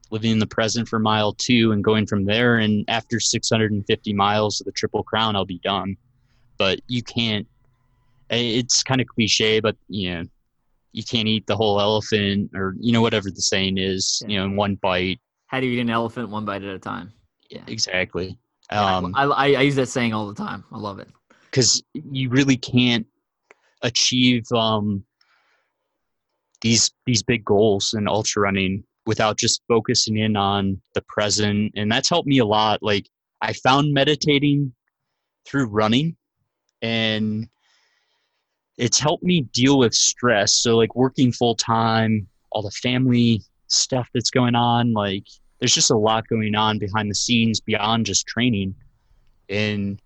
living in the present for mile two, and going from there. And after six hundred fifty miles of the Triple Crown, I'll be done. But you can't, it's kind of cliche, but you know, you can't eat the whole elephant, or, you know, whatever the saying is, yeah. you know, in one bite. How do you eat an elephant? One bite at a time. Yeah, exactly. Um, I, I, I use that saying all the time. I love it. Cause you really can't achieve, um, these, these big goals in ultra running without just focusing in on the present. And that's helped me a lot. Like, I found meditating through running, and it's helped me deal with stress. So like working full time, all the family stuff that's going on, like there's just a lot going on behind the scenes beyond just training. And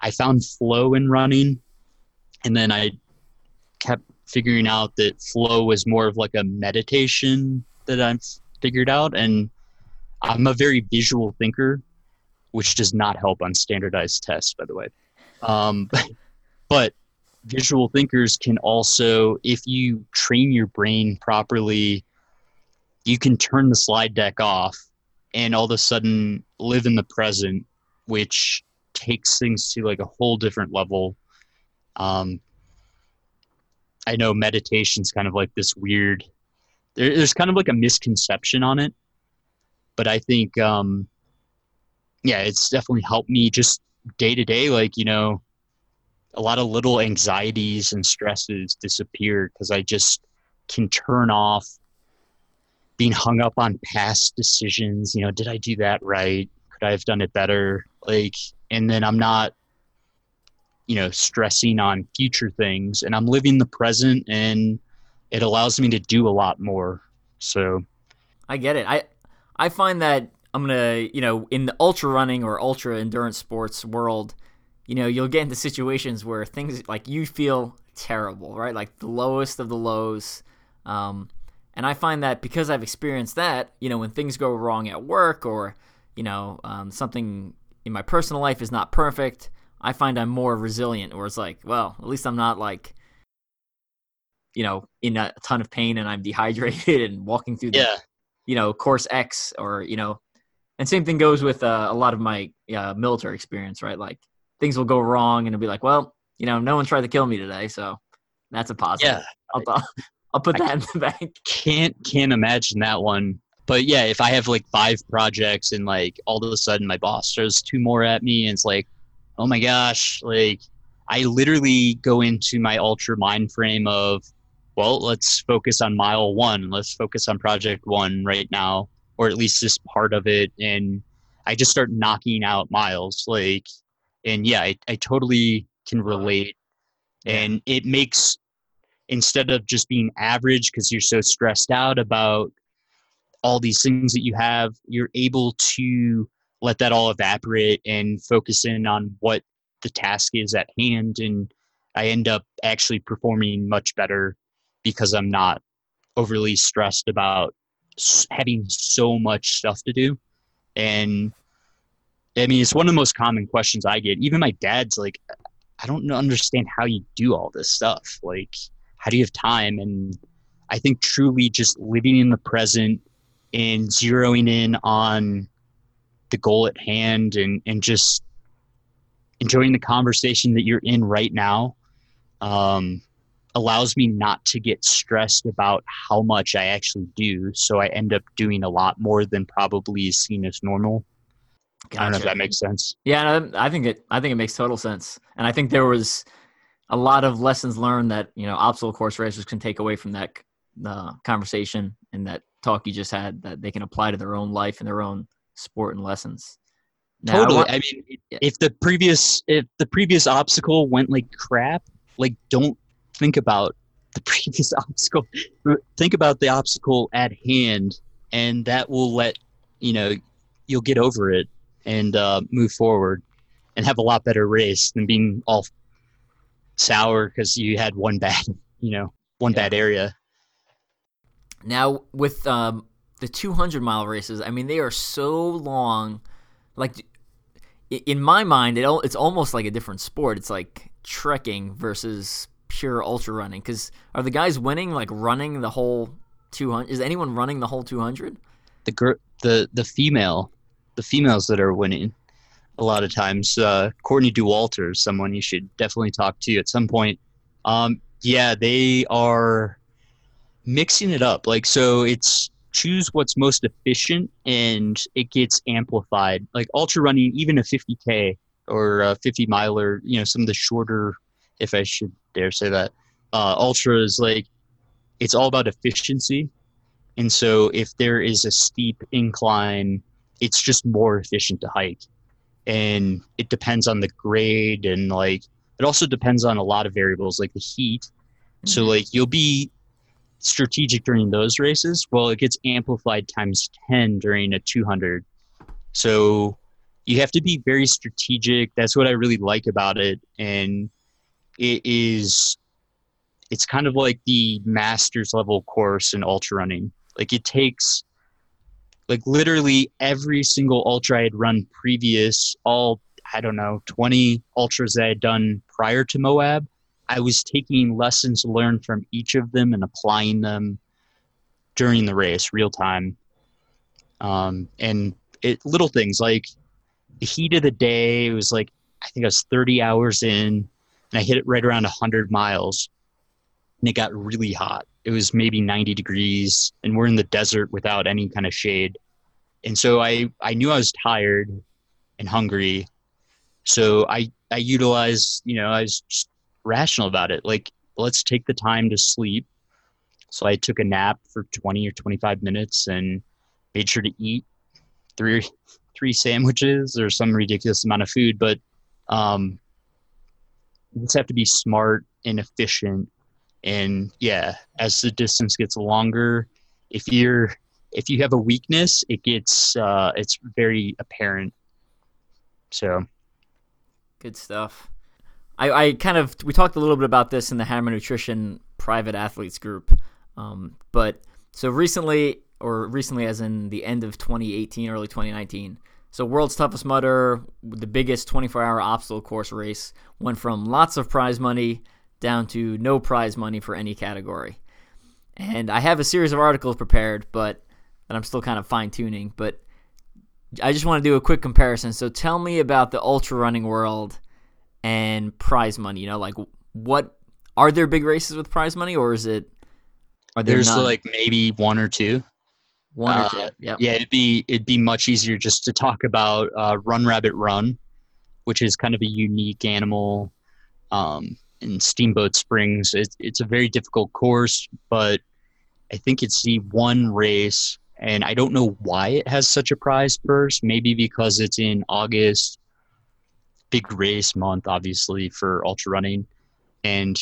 I found flow in running. And then I kept figuring out that flow was more of like a meditation that I've figured out. And I'm a very visual thinker, which does not help on standardized tests, by the way. Um, but visual thinkers can also, if you train your brain properly, you can turn the slide deck off and all of a sudden live in the present, which takes things to like a whole different level. Um, I know meditation's kind of like this weird, there, there's kind of like a misconception on it, but I think, um, yeah, it's definitely helped me just day to day. Like, you know, a lot of little anxieties and stresses disappear because I just can turn off being hung up on past decisions. You know, did I do that right? Could I have done it better? Like, and then I'm not, you know, stressing on future things, and I'm living the present, and it allows me to do a lot more. So I get it. I, I find that I'm going to, you know, in the ultra running or ultra endurance sports world, you know, you'll get into situations where things like you feel terrible, right? Like the lowest of the lows. Um, and I find that because I've experienced that, you know, when things go wrong at work, or, you know, um, something in my personal life is not perfect, I find I'm more resilient, or it's like, well, at least I'm not like, you know, in a ton of pain and I'm dehydrated and walking through the, yeah. you know, course X, or, you know, and same thing goes with uh, a lot of my uh, military experience, right? Like, things will go wrong and it'll be like, well, you know, no one tried to kill me today. So that's a positive. Yeah, I'll, I'll, I'll put that I in the bank. Can't, can't imagine that one. But yeah, if I have like five projects and like all of a sudden my boss throws two more at me and it's like, oh my gosh, like I literally go into my ultra mind frame of, well, let's focus on mile one. Let's focus on project one right now, or at least this part of it. And I just start knocking out miles. Like, And yeah, I, I totally can relate. And it makes, instead of just being average because you're so stressed out about all these things that you have, you're able to let that all evaporate and focus in on what the task is at hand. And I end up actually performing much better because I'm not overly stressed about having so much stuff to do. And I mean, it's one of the most common questions I get. Even my dad's like, I don't understand how you do all this stuff. Like, how do you have time? And I think truly just living in the present and zeroing in on the goal at hand, and, and just enjoying the conversation that you're in right now um, allows me not to get stressed about how much I actually do. So I end up doing a lot more than probably is seen as normal. Gotcha. I don't know if that makes sense. Yeah, I think it. I think it makes total sense, and I think there was a lot of lessons learned that, you know, obstacle course racers can take away from that uh, conversation and that talk you just had, that they can apply to their own life and their own sport and lessons. Now, totally. I, want, I mean, yeah. if the previous if the previous obstacle went like crap, like don't think about the previous obstacle. Think about the obstacle at hand, and that will let you know you'll get over it. And uh, move forward and have a lot better race than being all sour because you had one bad, you know, one yeah. bad area. Now with um, the two hundred mile races, I mean, they are so long. Like, in my mind, it it's almost like a different sport. It's like trekking versus pure ultra running. Because are the guys winning, like running the whole two hundred? Is anyone running the whole two hundred? The gr- the the female, the females that are winning a lot of times. Uh, Courtney DeWalter is someone you should definitely talk to at some point. Um, yeah, they are mixing it up. Like, so it's choose what's most efficient, and it gets amplified. Like ultra running, even a fifty K or a fifty miler, you know, some of the shorter, if I should dare say that, uh, ultra is like, it's all about efficiency. And so if there is a steep incline, it's just more efficient to hike. And it depends on the grade, and like, it also depends on a lot of variables like the heat. Mm-hmm. So like you'll be strategic during those races. Well, it gets amplified times ten during a two hundred. So you have to be very strategic. That's what I really like about it. And it is, it's kind of like the master's level course in ultra running. Like it takes like literally every single ultra I had run previous, all, I don't know, twenty ultras that I had done prior to Moab. I was taking lessons learned from each of them and applying them during the race, real time. Um, and it, little things like the heat of the day, it was like, I think I was thirty hours in, and I hit it right around one hundred miles. And it got really hot. It was maybe ninety degrees, and we're in the desert without any kind of shade. And so I, I knew I was tired and hungry. So I, I utilized, you know, I was just rational about it. Like, let's take the time to sleep. So I took a nap for twenty or twenty-five minutes and made sure to eat three three sandwiches or some ridiculous amount of food. But um, you just have to be smart and efficient. And yeah, as the distance gets longer, if you're if you have a weakness, it gets uh, it's very apparent. So good stuff. I, I kind of, we talked a little bit about this in the Hammer Nutrition private athletes group. Um, but so recently, or recently as in the end of twenty eighteen, early twenty nineteen, so World's Toughest Mudder, the biggest twenty-four hour obstacle course race, went from lots of prize money down to no prize money for any category. And I have a series of articles prepared, but that I'm still kind of fine tuning, but I just want to do a quick comparison. So tell me about the ultra running world and prize money. You know, like, what are there big races with prize money, or is it? Are there there's none? Like maybe one or two. One uh, or two. Yep. Yeah, it'd be it'd be much easier just to talk about uh, Run Rabbit Run, which is kind of a unique animal um, in Steamboat Springs. It's it's a very difficult course, but I think it's the one race, and I don't know why it has such a prize purse. Maybe because it's in August. Big race month, obviously, for ultra running, and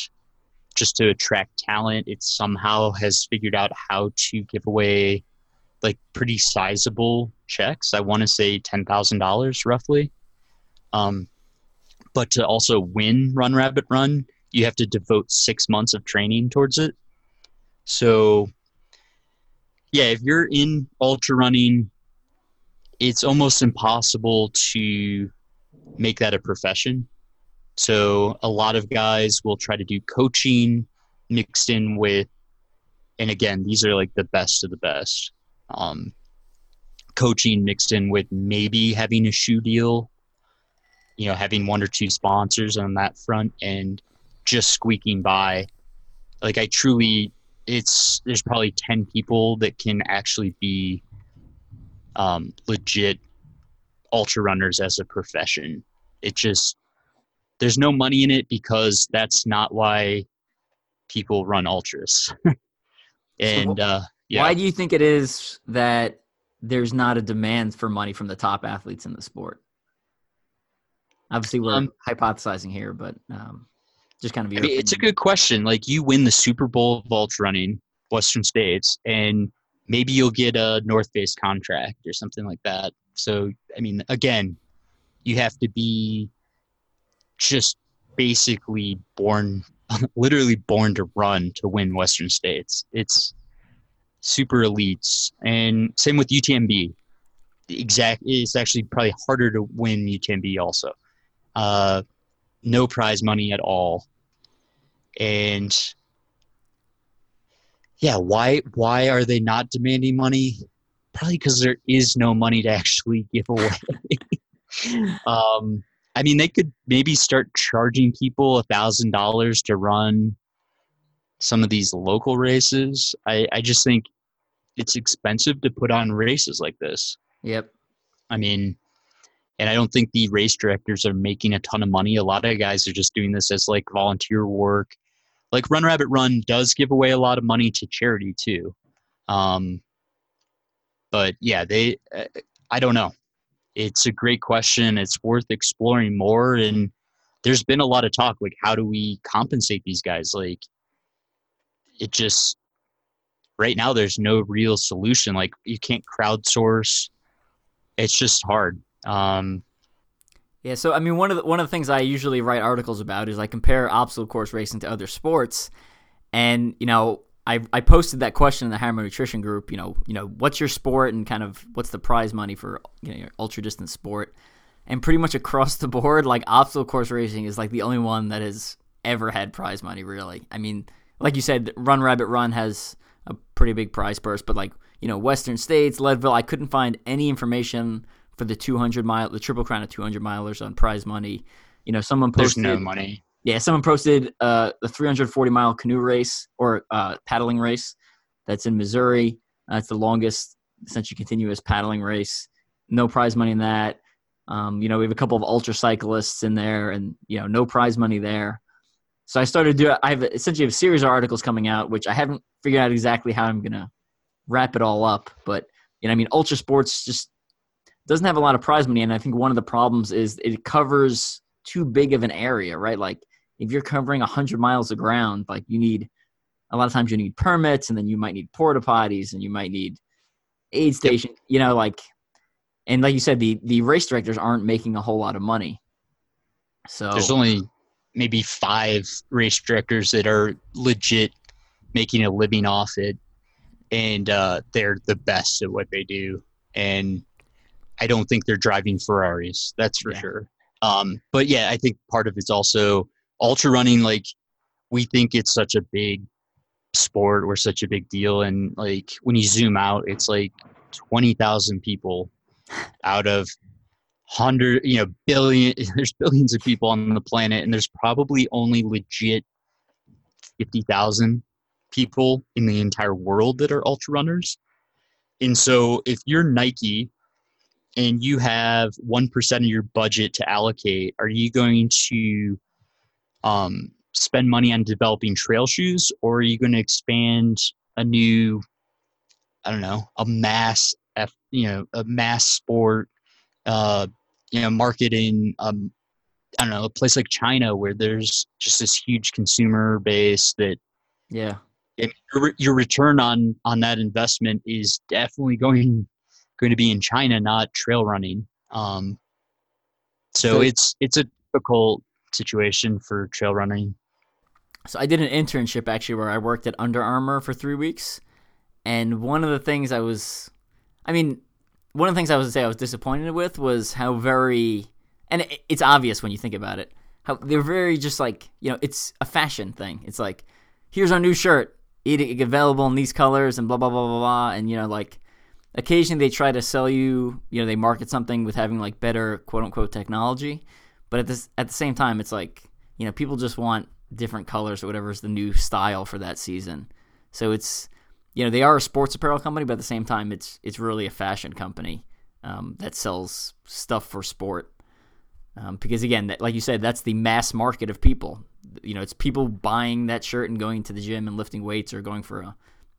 just to attract talent, it somehow has figured out how to give away like pretty sizable checks. I want to say ten thousand dollars roughly. Um, but to also win Run Rabbit Run, you have to devote six months of training towards it. So yeah, if you're in ultra running, it's almost impossible to make that a profession. So a lot of guys will try to do coaching mixed in with, and again, these are like the best of the best, um, coaching mixed in with maybe having a shoe deal, you know, having one or two sponsors on that front and just squeaking by. Like I truly, it's, there's probably ten people that can actually be um, legit ultra runners as a profession. It just, there's no money in it because that's not why people run ultras. And so uh yeah. Why do you think it is that there's not a demand for money from the top athletes in the sport? Obviously we're um, hypothesizing here, but um just kind of your I mean, it's a good question. Like you win the Super Bowl of ultra running, Western States, and maybe you'll get a North Face contract or something like that. So, I mean, again, you have to be just basically born, literally born to run to win Western States. It's super elites. And same with U T M B. exact. It's actually probably harder to win U T M B also. Uh, no prize money at all. And yeah, why why are they not demanding money? Probably because there is no money to actually give away. um, I mean, they could maybe start charging people one thousand dollars to run some of these local races. I, I just think it's expensive to put on races like this. Yep. I mean, and I don't think the race directors are making a ton of money. A lot of guys are just doing this as like volunteer work. Like Run Rabbit Run does give away a lot of money to charity too. Um, but yeah, they, I don't know. It's a great question. It's worth exploring more. And there's been a lot of talk, like, how do we compensate these guys? Like, it just, right now there's no real solution. Like, you can't crowdsource. It's just hard. Um, yeah. So, I mean, one of the, one of the things I usually write articles about is I compare obstacle course racing to other sports. And, you know, I, I posted that question in the Hammer Nutrition group, you know, you know, what's your sport and kind of what's the prize money for, you know, your ultra distance sport, and pretty much across the board, like, obstacle course racing is like the only one that has ever had prize money, really. I mean, like you said, Run Rabbit Run has a pretty big prize purse, but like, you know, Western States, Leadville, I couldn't find any information for the two hundred mile, the Triple Crown of two hundred milers on prize money. You know, someone posted, there's no money. Yeah, someone posted uh, the three hundred forty mile canoe race or uh, paddling race that's in Missouri. Uh, it's the longest, essentially continuous paddling race. No prize money in that. Um, you know, we have a couple of ultra cyclists in there, and you know, no prize money there. So I started doing. I have essentially have a series of articles coming out, which I haven't figured out exactly how I'm gonna wrap it all up. But you know, I mean, ultra sports just doesn't have a lot of prize money, and I think one of the problems is it covers too big of an area, right? Like, if you're covering one hundred miles of ground, like, you need – a lot of times you need permits, and then you might need porta potties, and you might need aid station. Yep. You know, like – and like you said, the, the race directors aren't making a whole lot of money. So there's only maybe five race directors that are legit making a living off it, and uh, they're the best at what they do. And I don't think they're driving Ferraris. That's for yeah. sure. Um, but, yeah, I think part of it's also – ultra running, like, we think it's such a big sport or such a big deal, and like, when you zoom out, it's like twenty thousand people out of hundred, you know, billion. There's billions of people on the planet, and there's probably only legit fifty thousand people in the entire world that are ultra runners. And so, if you're Nike and you have one percent of your budget to allocate, are you going to Um, spend money on developing trail shoes, or are you going to expand a new, I don't know, a mass, F, you know, a mass sport, uh, you know, market in, um, I don't know, a place like China where there's just this huge consumer base that, yeah, it, your, your return on, on that investment is definitely going, going to be in China, not trail running. Um, so, so it's, it's a difficult situation for trail running. So I did an internship actually where I worked at Under Armour for three weeks, and one of the things I was, I mean, one of the things I was to say I was disappointed with was how very, and it's obvious when you think about it, how they're very just like, you know, it's a fashion thing. It's like, here's our new shirt, it available in these colors and blah blah blah blah blah, and you know, like, occasionally they try to sell you, you know, they market something with having like better quote unquote technology. But at this, at the same time, it's like, you know, people just want different colors or whatever is the new style for that season. So it's, you know, they are a sports apparel company, but at the same time, it's it's really a fashion company um, that sells stuff for sport. Um, because again, that, like you said, that's the mass market of people. You know, it's people buying that shirt and going to the gym and lifting weights, or going for a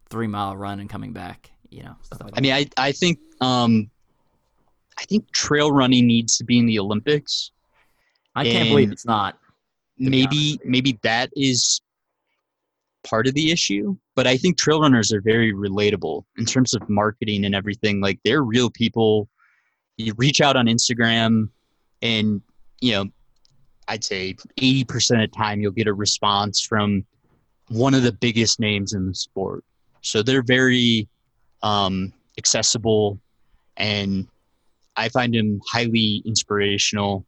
three mile run and coming back. You know, stuff like I that. mean, I I think um, I think trail running needs to be in the Olympics. I can't and believe it's not. Maybe maybe that is part of the issue, but I think trail runners are very relatable in terms of marketing and everything. Like, they're real people. You reach out on Instagram and, you know, I'd say eighty percent of the time you'll get a response from one of the biggest names in the sport. So they're very um, accessible, and I find him highly inspirational.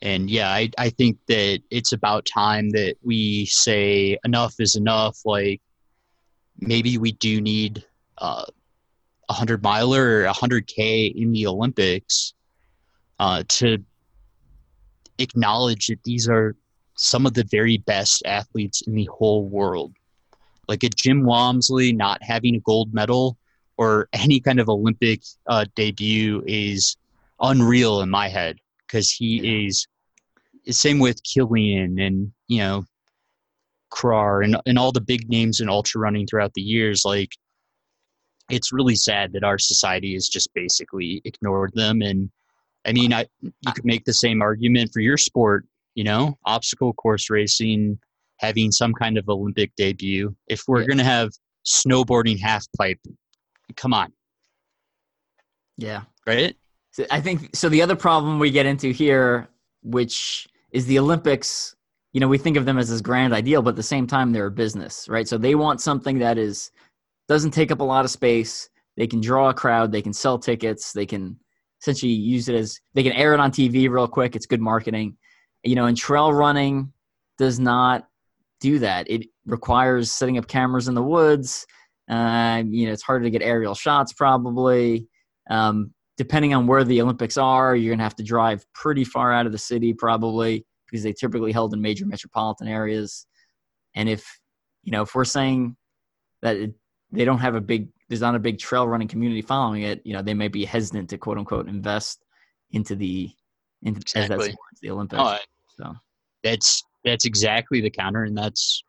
And yeah, I, I think that it's about time that we say enough is enough. Like, maybe we do need uh, a hundred miler or a hundred K in the Olympics uh, to acknowledge that these are some of the very best athletes in the whole world. Like a Jim Walmsley not having a gold medal or any kind of Olympic uh, debut is unreal in my head, because he is the same with Killian and, you know, Krar and, and all the big names in ultra running throughout the years. Like, it's really sad that our society has just basically ignored them. And I mean, I, you could make the same argument for your sport, you know, obstacle course racing, having some kind of Olympic debut. If we're yeah. going to have snowboarding half pipe, come on. Yeah. Right. So I think, so the other problem we get into here, which is the Olympics, you know, we think of them as this grand ideal, but at the same time, they're a business, right? So they want something that is, doesn't take up a lot of space. They can draw a crowd. They can sell tickets. They can essentially use it as, they can air it on T V real quick. It's good marketing, you know, and trail running does not do that. It requires setting up cameras in the woods. Uh, you know, it's harder to get aerial shots probably. Um, depending on where the Olympics are, you're going to have to drive pretty far out of the city probably, because they typically held in major metropolitan areas. And if, you know, if we're saying that it, they don't have a big, there's not a big trail running community following it, you know, they may be hesitant to quote unquote invest into the, into exactly. as that's the Olympics. Oh, so that's, that's exactly the counter. And that's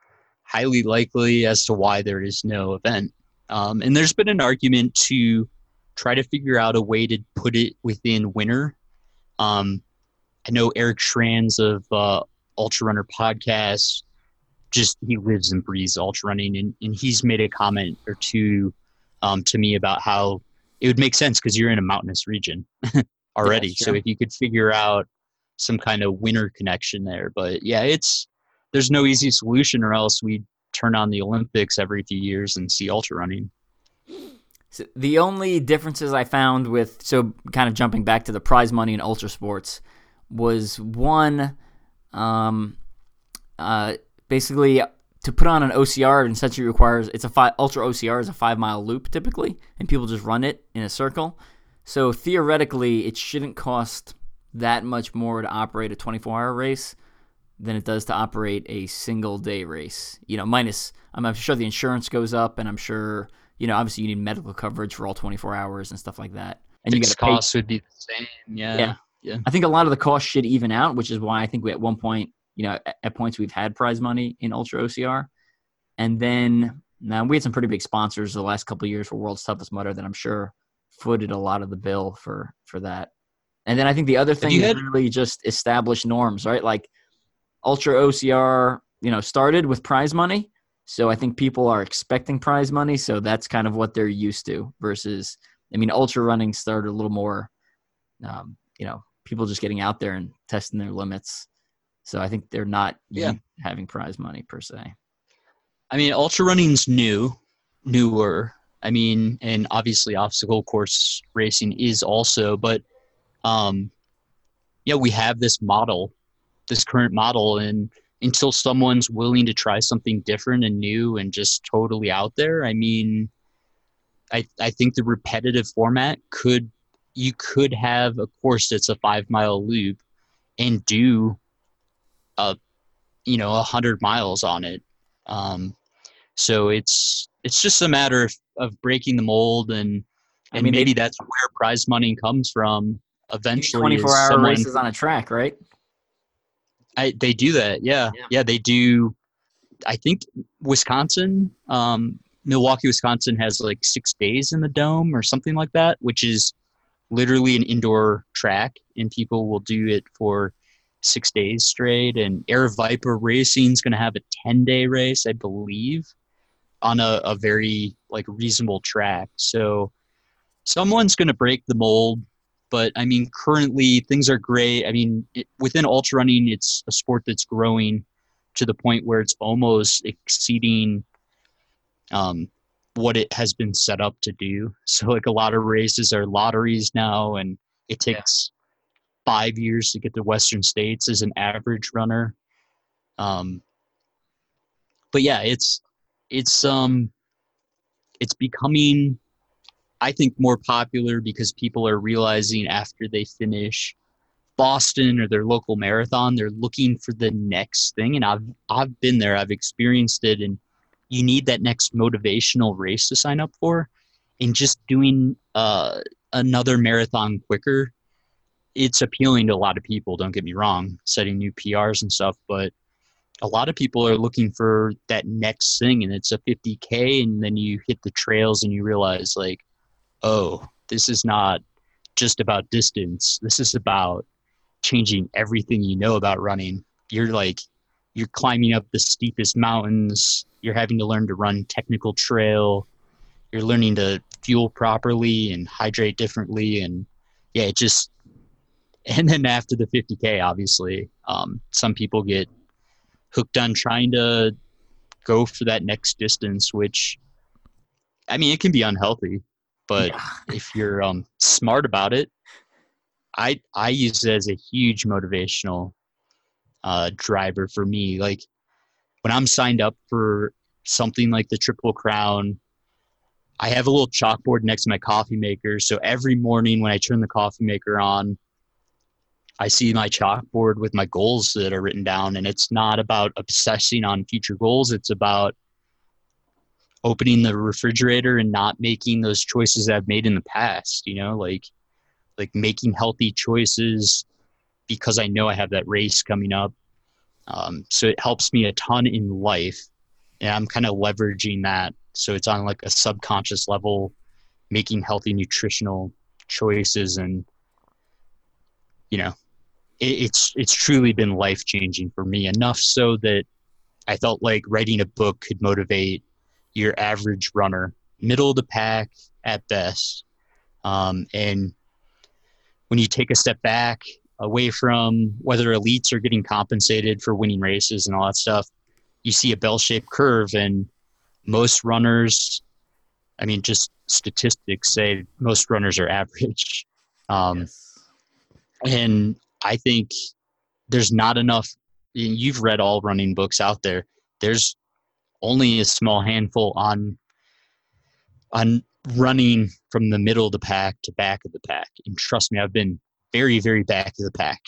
highly likely as to why there is no event. Um, and there's been an argument to try to figure out a way to put it within winter. Um, I know Eric Schranz of uh, Ultra Runner podcast, just he lives and breathes ultra running, and, and he's made a comment or two um, to me about how it would make sense because you're in a mountainous region already. Yeah, sure. So if you could figure out some kind of winter connection there, but yeah, it's there's no easy solution, or else we turn on the Olympics every few years and see ultra running. So the only differences I found with so kind of jumping back to the prize money in ultra sports. Was one, um, uh, basically to put on an O C R and such, it requires, it's a five, ultra O C R is a five mile loop typically, and people just run it in a circle. So theoretically it shouldn't cost that much more to operate a twenty-four hour race than it does to operate a single day race, you know, minus, I'm sure the insurance goes up, and I'm sure, you know, obviously you need medical coverage for all twenty-four hours and stuff like that. And you got costs would be the same. Yeah. Yeah. Yeah. I think a lot of the costs should even out, which is why I think we, at one point, you know, at, at points we've had prize money in ultra O C R. And then now we had some pretty big sponsors the last couple of years for World's Toughest Mudder that I'm sure footed a lot of the bill for, for that. And then I think the other thing is had- really just established norms, right? Like ultra O C R, you know, started with prize money. So I think people are expecting prize money. So that's kind of what they're used to versus, I mean, ultra running started a little more, um, you know, people just getting out there and testing their limits. So I think they're not yeah. having prize money per se. I mean, ultra running's new, newer. I mean, and obviously obstacle course racing is also, but um, yeah, we have this model, this current model, and until someone's willing to try something different and new and just totally out there, I mean, I I think the repetitive format could you could have a course that's a five mile loop and do a, you know, a hundred miles on it. Um, so it's, it's just a matter of, of breaking the mold and, and I mean, maybe they, that's where prize money comes from. Eventually twenty-four hour someone, races on a track, right? I, they do that. Yeah. Yeah. yeah they do. I think Wisconsin, um, Milwaukee, Wisconsin has like six days in the dome or something like that, which is literally an indoor track, and people will do it for six days straight. And Air Viper Racing's going to have a ten day race, I believe, on a, a very like reasonable track. So someone's going to break the mold, but I mean, currently things are great. I mean, it, within ultra running, it's a sport that's growing to the point where it's almost exceeding, um, what it has been set up to do. So like a lot of races are lotteries now, and It takes yeah. five years to get to Western States as an average runner. Um, but yeah, it's, it's, um, it's becoming, I think, more popular because people are realizing after they finish Boston or their local marathon, they're looking for the next thing. And I've, I've been there, I've experienced it. And you need that next motivational race to sign up for, and just doing, uh, another marathon quicker. It's appealing to a lot of people. Don't get me wrong, setting new P Rs and stuff, but a lot of people are looking for that next thing, and it's a fifty K, and then you hit the trails and you realize, like, oh, this is not just about distance. This is about changing everything you know about running. You're like, you're climbing up the steepest mountains. You're having to learn to run technical trail. You're learning to fuel properly and hydrate differently. And yeah, it just, and then after the fifty K, obviously, um, some people get hooked on trying to go for that next distance, which, I mean, it can be unhealthy, but yeah. if you're um, smart about it, I I use it as a huge motivational uh, driver for me. Like, when I'm signed up for something like the Triple Crown, I have a little chalkboard next to my coffee maker. So every morning when I turn the coffee maker on, I see my chalkboard with my goals that are written down, and it's not about obsessing on future goals. It's about opening the refrigerator and not making those choices that I've made in the past, you know, like, like making healthy choices because I know I have that race coming up. Um, so it helps me a ton in life, and I'm kind of leveraging that. So it's on like a subconscious level, making healthy nutritional choices, and, you know, it's it's truly been life-changing for me, enough so that I felt like writing a book could motivate your average runner, middle of the pack at best. Um, and when you take a step back away from whether elites are getting compensated for winning races and all that stuff, you see a bell-shaped curve, and most runners, I mean, just statistics say most runners are average. Um, yes. And I think there's not enough, you've read all running books out there. There's only a small handful on, on running from the middle of the pack to back of the pack. And trust me, I've been very, very back of the pack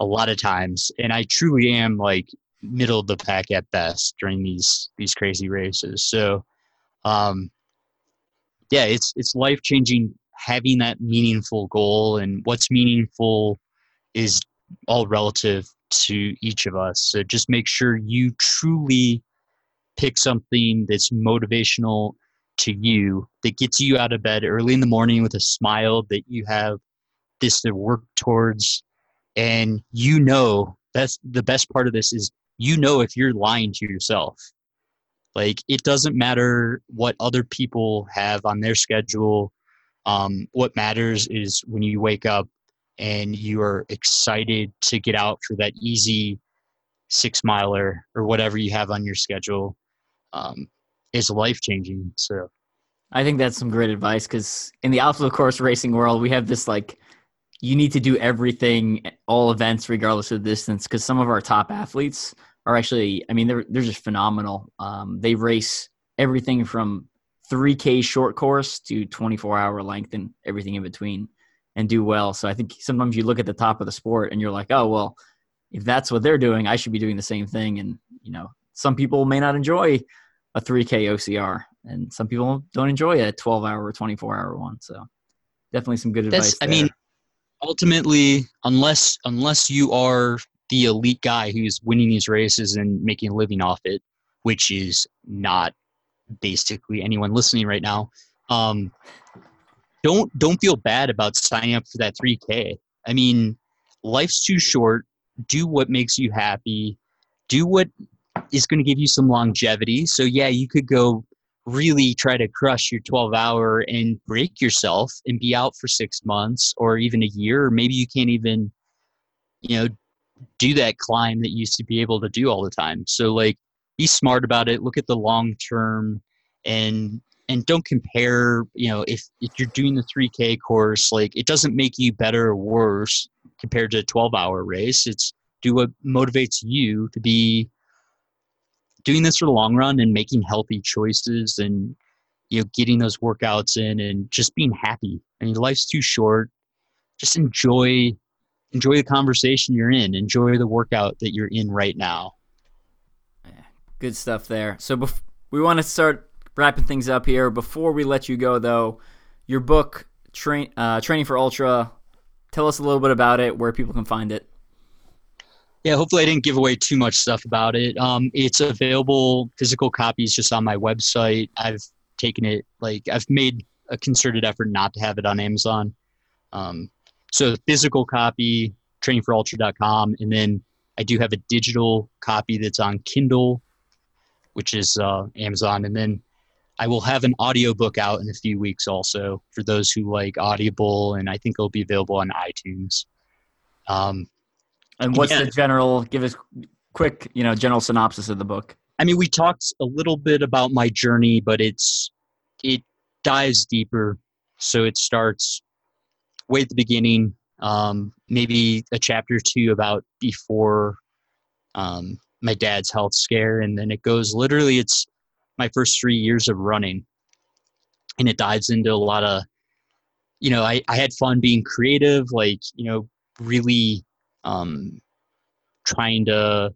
a lot of times. And I truly am like middle of the pack at best during these, these crazy races. So, um, yeah, it's, it's life-changing having that meaningful goal, and what's meaningful is all relative to each of us. So just make sure you truly pick something that's motivational to you, that gets you out of bed early in the morning with a smile, that you have this to work towards. And you know, that's the best part of this is, you know, if you're lying to yourself, like, it doesn't matter what other people have on their schedule. Um, what matters is when you wake up and you are excited to get out for that easy six miler or whatever you have on your schedule. Um, it's life changing. So I think that's some great advice, because in the obstacle course racing world, we have this, like, you need to do everything, all events, regardless of distance. Because some of our top athletes are actually, I mean, they're, they're just phenomenal. Um, they race everything from three K short course to twenty-four hour length and everything in between, and do well. So I think sometimes you look at the top of the sport and you're like, oh, well, if that's what they're doing, I should be doing the same thing. And, you know, some people may not enjoy a three K O C R, and some people don't enjoy a twelve hour or twenty-four hour one. So definitely some good advice. That's, I there. mean, ultimately, unless, unless you are the elite guy who's winning these races and making a living off it, which is not basically anyone listening right now, um don't don't feel bad about signing up for that three K. I mean, life's too short. Do what makes you happy. Do what is going to give you some longevity. So yeah, you could go really try to crush your twelve hour and break yourself and be out for six months or even a year, or maybe you can't even, you know, do that climb that you used to be able to do all the time. So, like, be smart about it. Look at the long term, and and don't compare, you know, if, if you're doing the three K course, like it doesn't make you better or worse compared to a twelve hour race. It's do what motivates you to be doing this for the long run and making healthy choices and, you know, getting those workouts in and just being happy. I mean, life's too short. Just enjoy, enjoy the conversation you're in. Enjoy the workout that you're in right now. Good stuff there. So bef- we want to start wrapping things up here. Before we let you go, though, your book, Train uh, Training for Ultra, tell us a little bit about it, where people can find it. Yeah, hopefully I didn't give away too much stuff about it. Um, it's available, physical copies, just on my website. I've taken it, like I've made a concerted effort not to have it on Amazon. Um, so the physical copy, training for ultra dot com, and then I do have a digital copy that's on Kindle, which is uh, Amazon. And then I will have an audiobook out in a few weeks also for those who like Audible, and I think it'll be available on iTunes. Um, and what's yeah. the general, give us quick, you know, general synopsis of the book. I mean, we talked a little bit about my journey, but it's, it dives deeper. So it starts way at the beginning, um, maybe a chapter or two about before um, my dad's health scare. And then it goes literally, it's my first three years of running. And it dives into a lot of, you know, I, I had fun being creative, like, you know, really um, trying to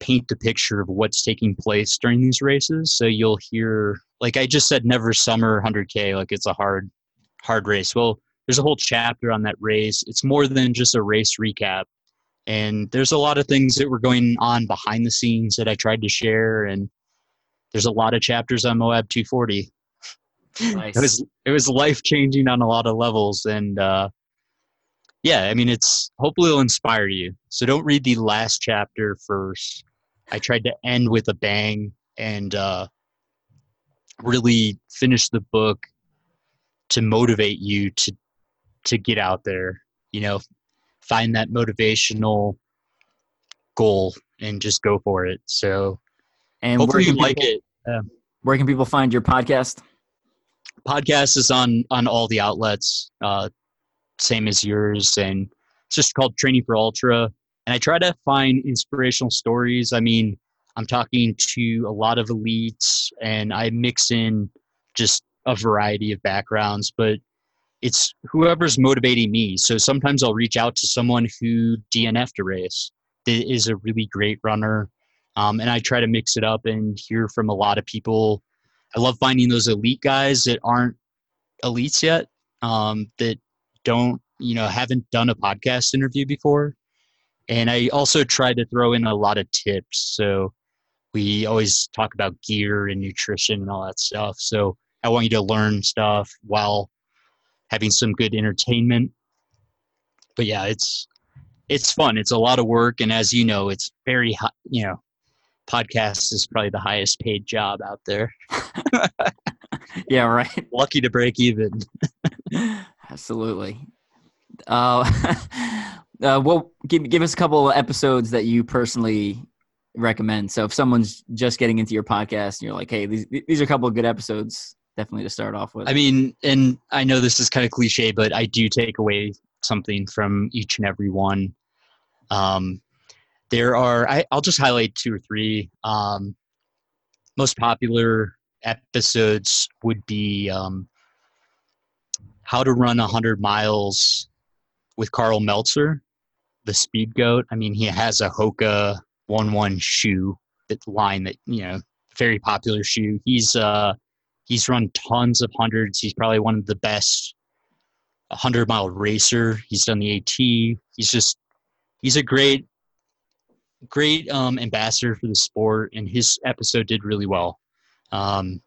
paint the picture of what's taking place during these races. So you'll hear, like I just said, never summer one hundred K, like it's a hard, hard race. Well, there's a whole chapter on that race. It's more than just a race recap. And there's a lot of things that were going on behind the scenes that I tried to share. And there's a lot of chapters on Moab two forty. Nice. it was, it was life-changing on a lot of levels. And uh, yeah, I mean, it's hopefully it'll inspire you. So don't read the last chapter first. I tried to end with a bang and uh, really finish the book to motivate you to to get out there, you know, find that motivational goal and just go for it. So, and hopefully you like it. Um, where can people find your podcast? Podcast is on, on all the outlets, uh, same as yours. And it's just called Training for Ultra. And I try to find inspirational stories. I mean, I'm talking to a lot of elites and I mix in just a variety of backgrounds, but it's whoever's motivating me. So sometimes I'll reach out to someone who D N F'd a race that is a really great runner. Um, and I try to mix it up and hear from a lot of people. I love finding those elite guys that aren't elites yet, um, that don't, you know, haven't done a podcast interview before. And I also try to throw in a lot of tips. So we always talk about gear and nutrition and all that stuff. So I want you to learn stuff while having some good entertainment. But yeah, it's, it's fun. It's a lot of work. And as you know, it's very hot, you know, podcast is probably the highest paid job out there. Yeah. Right. Lucky to break even. Absolutely. Uh, uh, well, give, give us a couple of episodes that you personally recommend. So if someone's just getting into your podcast and you're like, hey, these, these are a couple of good episodes, definitely to start off with. I mean, and I know this is kind of cliche, but I do take away something from each and every one. Um, there are, I, I'll just highlight two or three. Um, most popular episodes would be um, How to Run one hundred miles with Carl Meltzer, the Speed Goat. I mean, he has a Hoka one one shoe, that line that, you know, very popular shoe. He's uh, He's run tons of hundreds. He's probably one of the best one hundred mile racer. He's done the AT. He's just, he's a great, great um, ambassador for the sport. And his episode did really well. Um,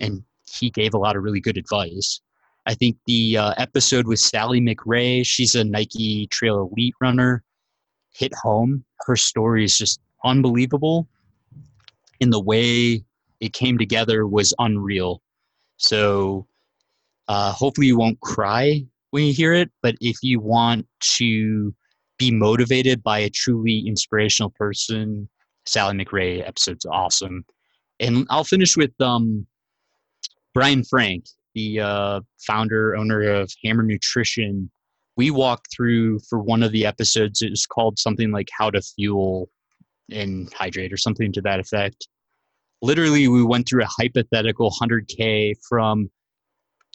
and he gave a lot of really good advice. I think the uh, episode with Sally McRae, she's a Nike Trail Elite runner, hit home. Her story is just unbelievable in the way it came together was unreal. So uh, hopefully you won't cry when you hear it, but if you want to be motivated by a truly inspirational person, Sally McRae episode's awesome. And I'll finish with um, Brian Frank, the uh, founder, owner of Hammer Nutrition, we walked through for one of the episodes. It was called something like How to Fuel and Hydrate or something to that effect. Literally, we went through a hypothetical one hundred K from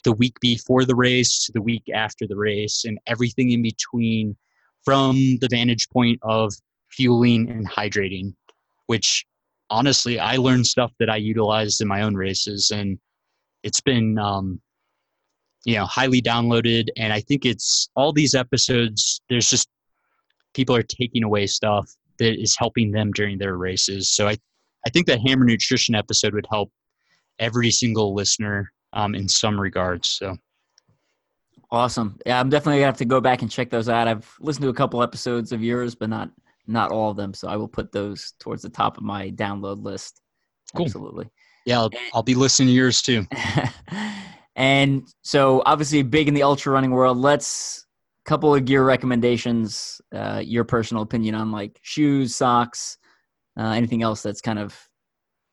the week before the race to the week after the race and everything in between from the vantage point of fueling and hydrating, which honestly, I learned stuff that I utilized in my own races, and it's been, um, you know, highly downloaded. And I think it's all these episodes, there's just people are taking away stuff that is helping them during their races. So I, I think that Hammer Nutrition episode would help every single listener um, in some regards. So awesome. Yeah, I'm definitely gonna have to go back and check those out. I've listened to a couple episodes of yours, but not, not all of them. So I will put those towards the top of my download list. Cool. Absolutely. Yeah. I'll, I'll be listening to yours too. And so obviously big in the ultra running world, let's couple of gear recommendations, uh, your personal opinion on like shoes, socks, uh, anything else that's kind of,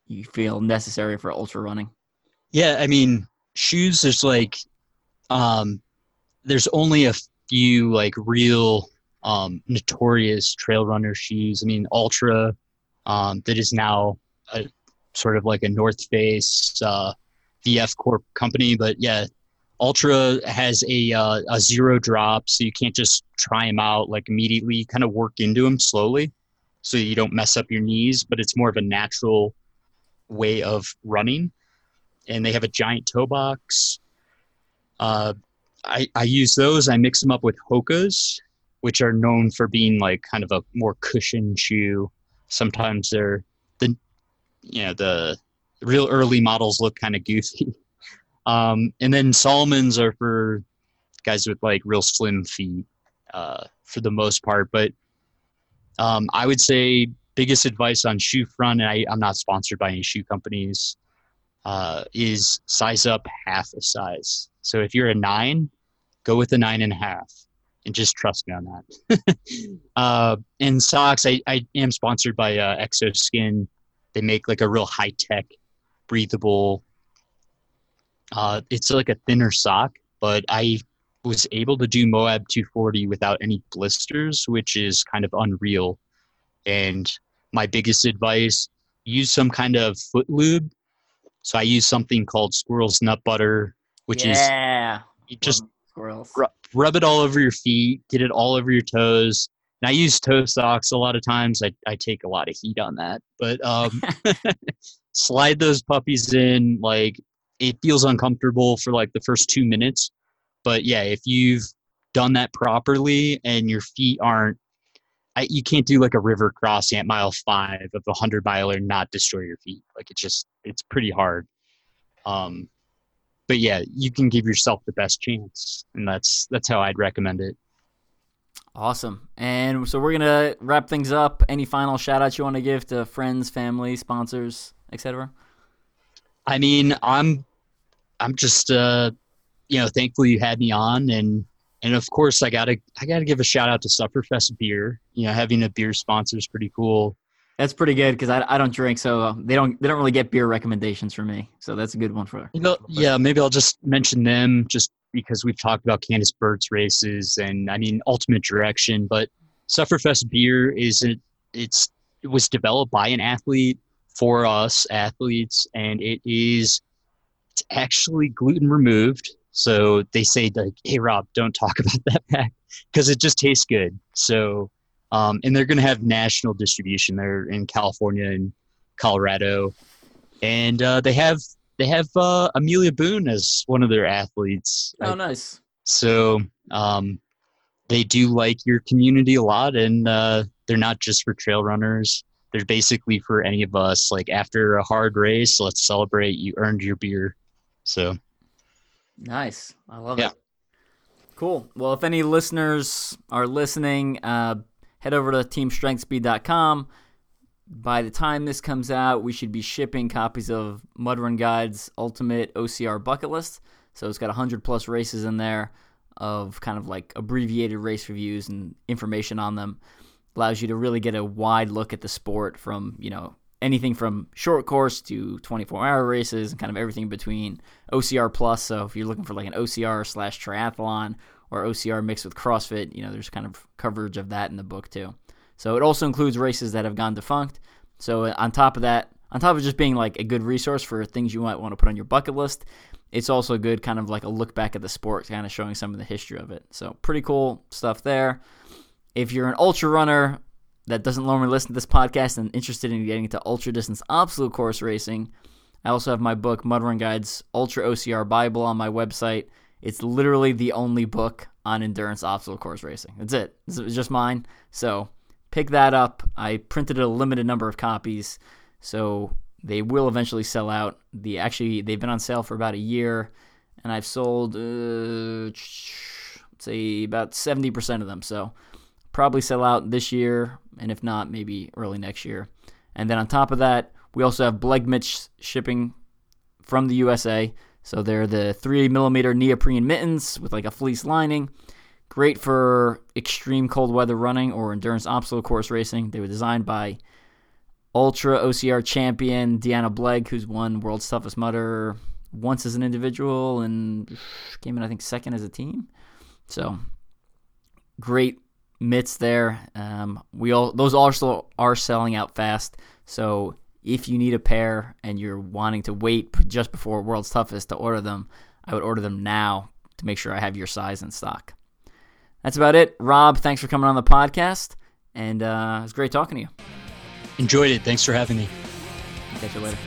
you feel necessary for ultra running. Yeah. I mean, shoes, there's like, um, there's only a few like real, um, notorious trail runner shoes. I mean, Ultra, um, that is now a sort of like a North Face, uh, V F Corp company, but yeah, Ultra has a, uh, a zero drop. So you can't just try them out like immediately. You kind of work into them slowly so you don't mess up your knees, but it's more of a natural way of running. And they have a giant toe box. Uh, I, I use those. I mix them up with Hoka's, which are known for being like kind of a more cushioned shoe. Sometimes they're the, you know, the real early models look kind of goofy. Um, and then Solomon's are for guys with like real slim feet, uh, for the most part. But, um, I would say biggest advice on shoe front, and I, I'm not sponsored by any shoe companies, uh, is size up half a size. So if you're a nine, go with a nine and a half. And just trust me on that. uh, and socks, I, I am sponsored by uh, Exoskin. They make like a real high-tech, breathable. Uh, it's like a thinner sock, but I was able to do Moab two forty without any blisters, which is kind of unreal. And my biggest advice, use some kind of foot lube. So I use something called Squirrel's Nut Butter, which yeah. is yeah, you just squirrels. Ru- Rub it all over your feet, get it all over your toes. And I use toe socks a lot of times. I, I take a lot of heat on that. But um, slide those puppies in. Like, it feels uncomfortable for like the first two minutes. But yeah, if you've done that properly and your feet aren't, I, you can't do like a river crossing at mile five of a hundred miler and not destroy your feet. Like it's just, it's pretty hard. Um, But yeah, you can give yourself the best chance, and that's that's how I'd recommend it. Awesome. And so we're gonna wrap things up. Any final shout outs you want to give to friends, family, sponsors, et cetera? I mean, I'm I'm just uh, you know, thankful you had me on, and and of course I gotta I gotta give a shout out to Sufferfest beer. You know, having a beer sponsor is pretty cool. That's pretty good because I, I don't drink, so they don't they don't really get beer recommendations from me. So that's a good one for. You know, yeah, maybe I'll just mention them just because we've talked about Candace Burt's races and I mean Ultimate Direction, but Sufferfest beer is it it's it was developed by an athlete for us athletes, and it is it's actually gluten removed. So they say like, hey Rob, don't talk about that back because it just tastes good. So. Um, and they're going to have national distribution. They're in California and Colorado, and uh, they have they have uh, Amelia Boone as one of their athletes. Oh, nice! So um, they do like your community a lot, and uh, they're not just for trail runners. They're basically for any of us. Like after a hard race, let's celebrate. You earned your beer. So nice. I love yeah. it. Cool. Well, if any listeners are listening. Uh, Head over to team strength speed dot com. By the time this comes out, we should be shipping copies of Mud Run Guide's Ultimate O C R Bucket List. So it's got one hundred plus races in there of kind of like abbreviated race reviews and information on them. Allows you to really get a wide look at the sport from, you know, anything from short course to twenty-four hour races and kind of everything between. O C R plus, so if you're looking for like an O C R slash triathlon or O C R mixed with CrossFit, you know, there's kind of coverage of that in the book too. So it also includes races that have gone defunct. So on top of that, on top of just being like a good resource for things you might want to put on your bucket list, it's also a good kind of like a look back at the sport, kind of showing some of the history of it. So pretty cool stuff there. If you're an ultra runner that doesn't normally listen to this podcast and interested in getting into ultra distance obstacle course racing, I also have my book, Mud Run Guide's Ultra O C R Bible, on my website. It's literally the only book on endurance obstacle course racing. That's it. This is just mine. So pick that up. I printed a limited number of copies, so they will eventually sell out. The actually, they've been on sale for about a year, and I've sold, uh, let's say, about seventy percent of them. So probably sell out this year, and if not, maybe early next year. And then on top of that, we also have Blegmich shipping from the U S A. So they're the three millimeter neoprene mittens with like a fleece lining. Great for extreme cold weather running or endurance obstacle course racing. They were designed by Ultra O C R champion Deanna Blegg, who's won World's Toughest Mudder once as an individual and came in, I think, second as a team. So great mitts there. Um, we all those also are selling out fast. So if you need a pair and you're wanting to wait just before World's Toughest to order them, I would order them now to make sure I have your size in stock. That's about it. Rob, thanks for coming on the podcast, and uh, it was great talking to you. Enjoyed it. Thanks for having me. Catch you later.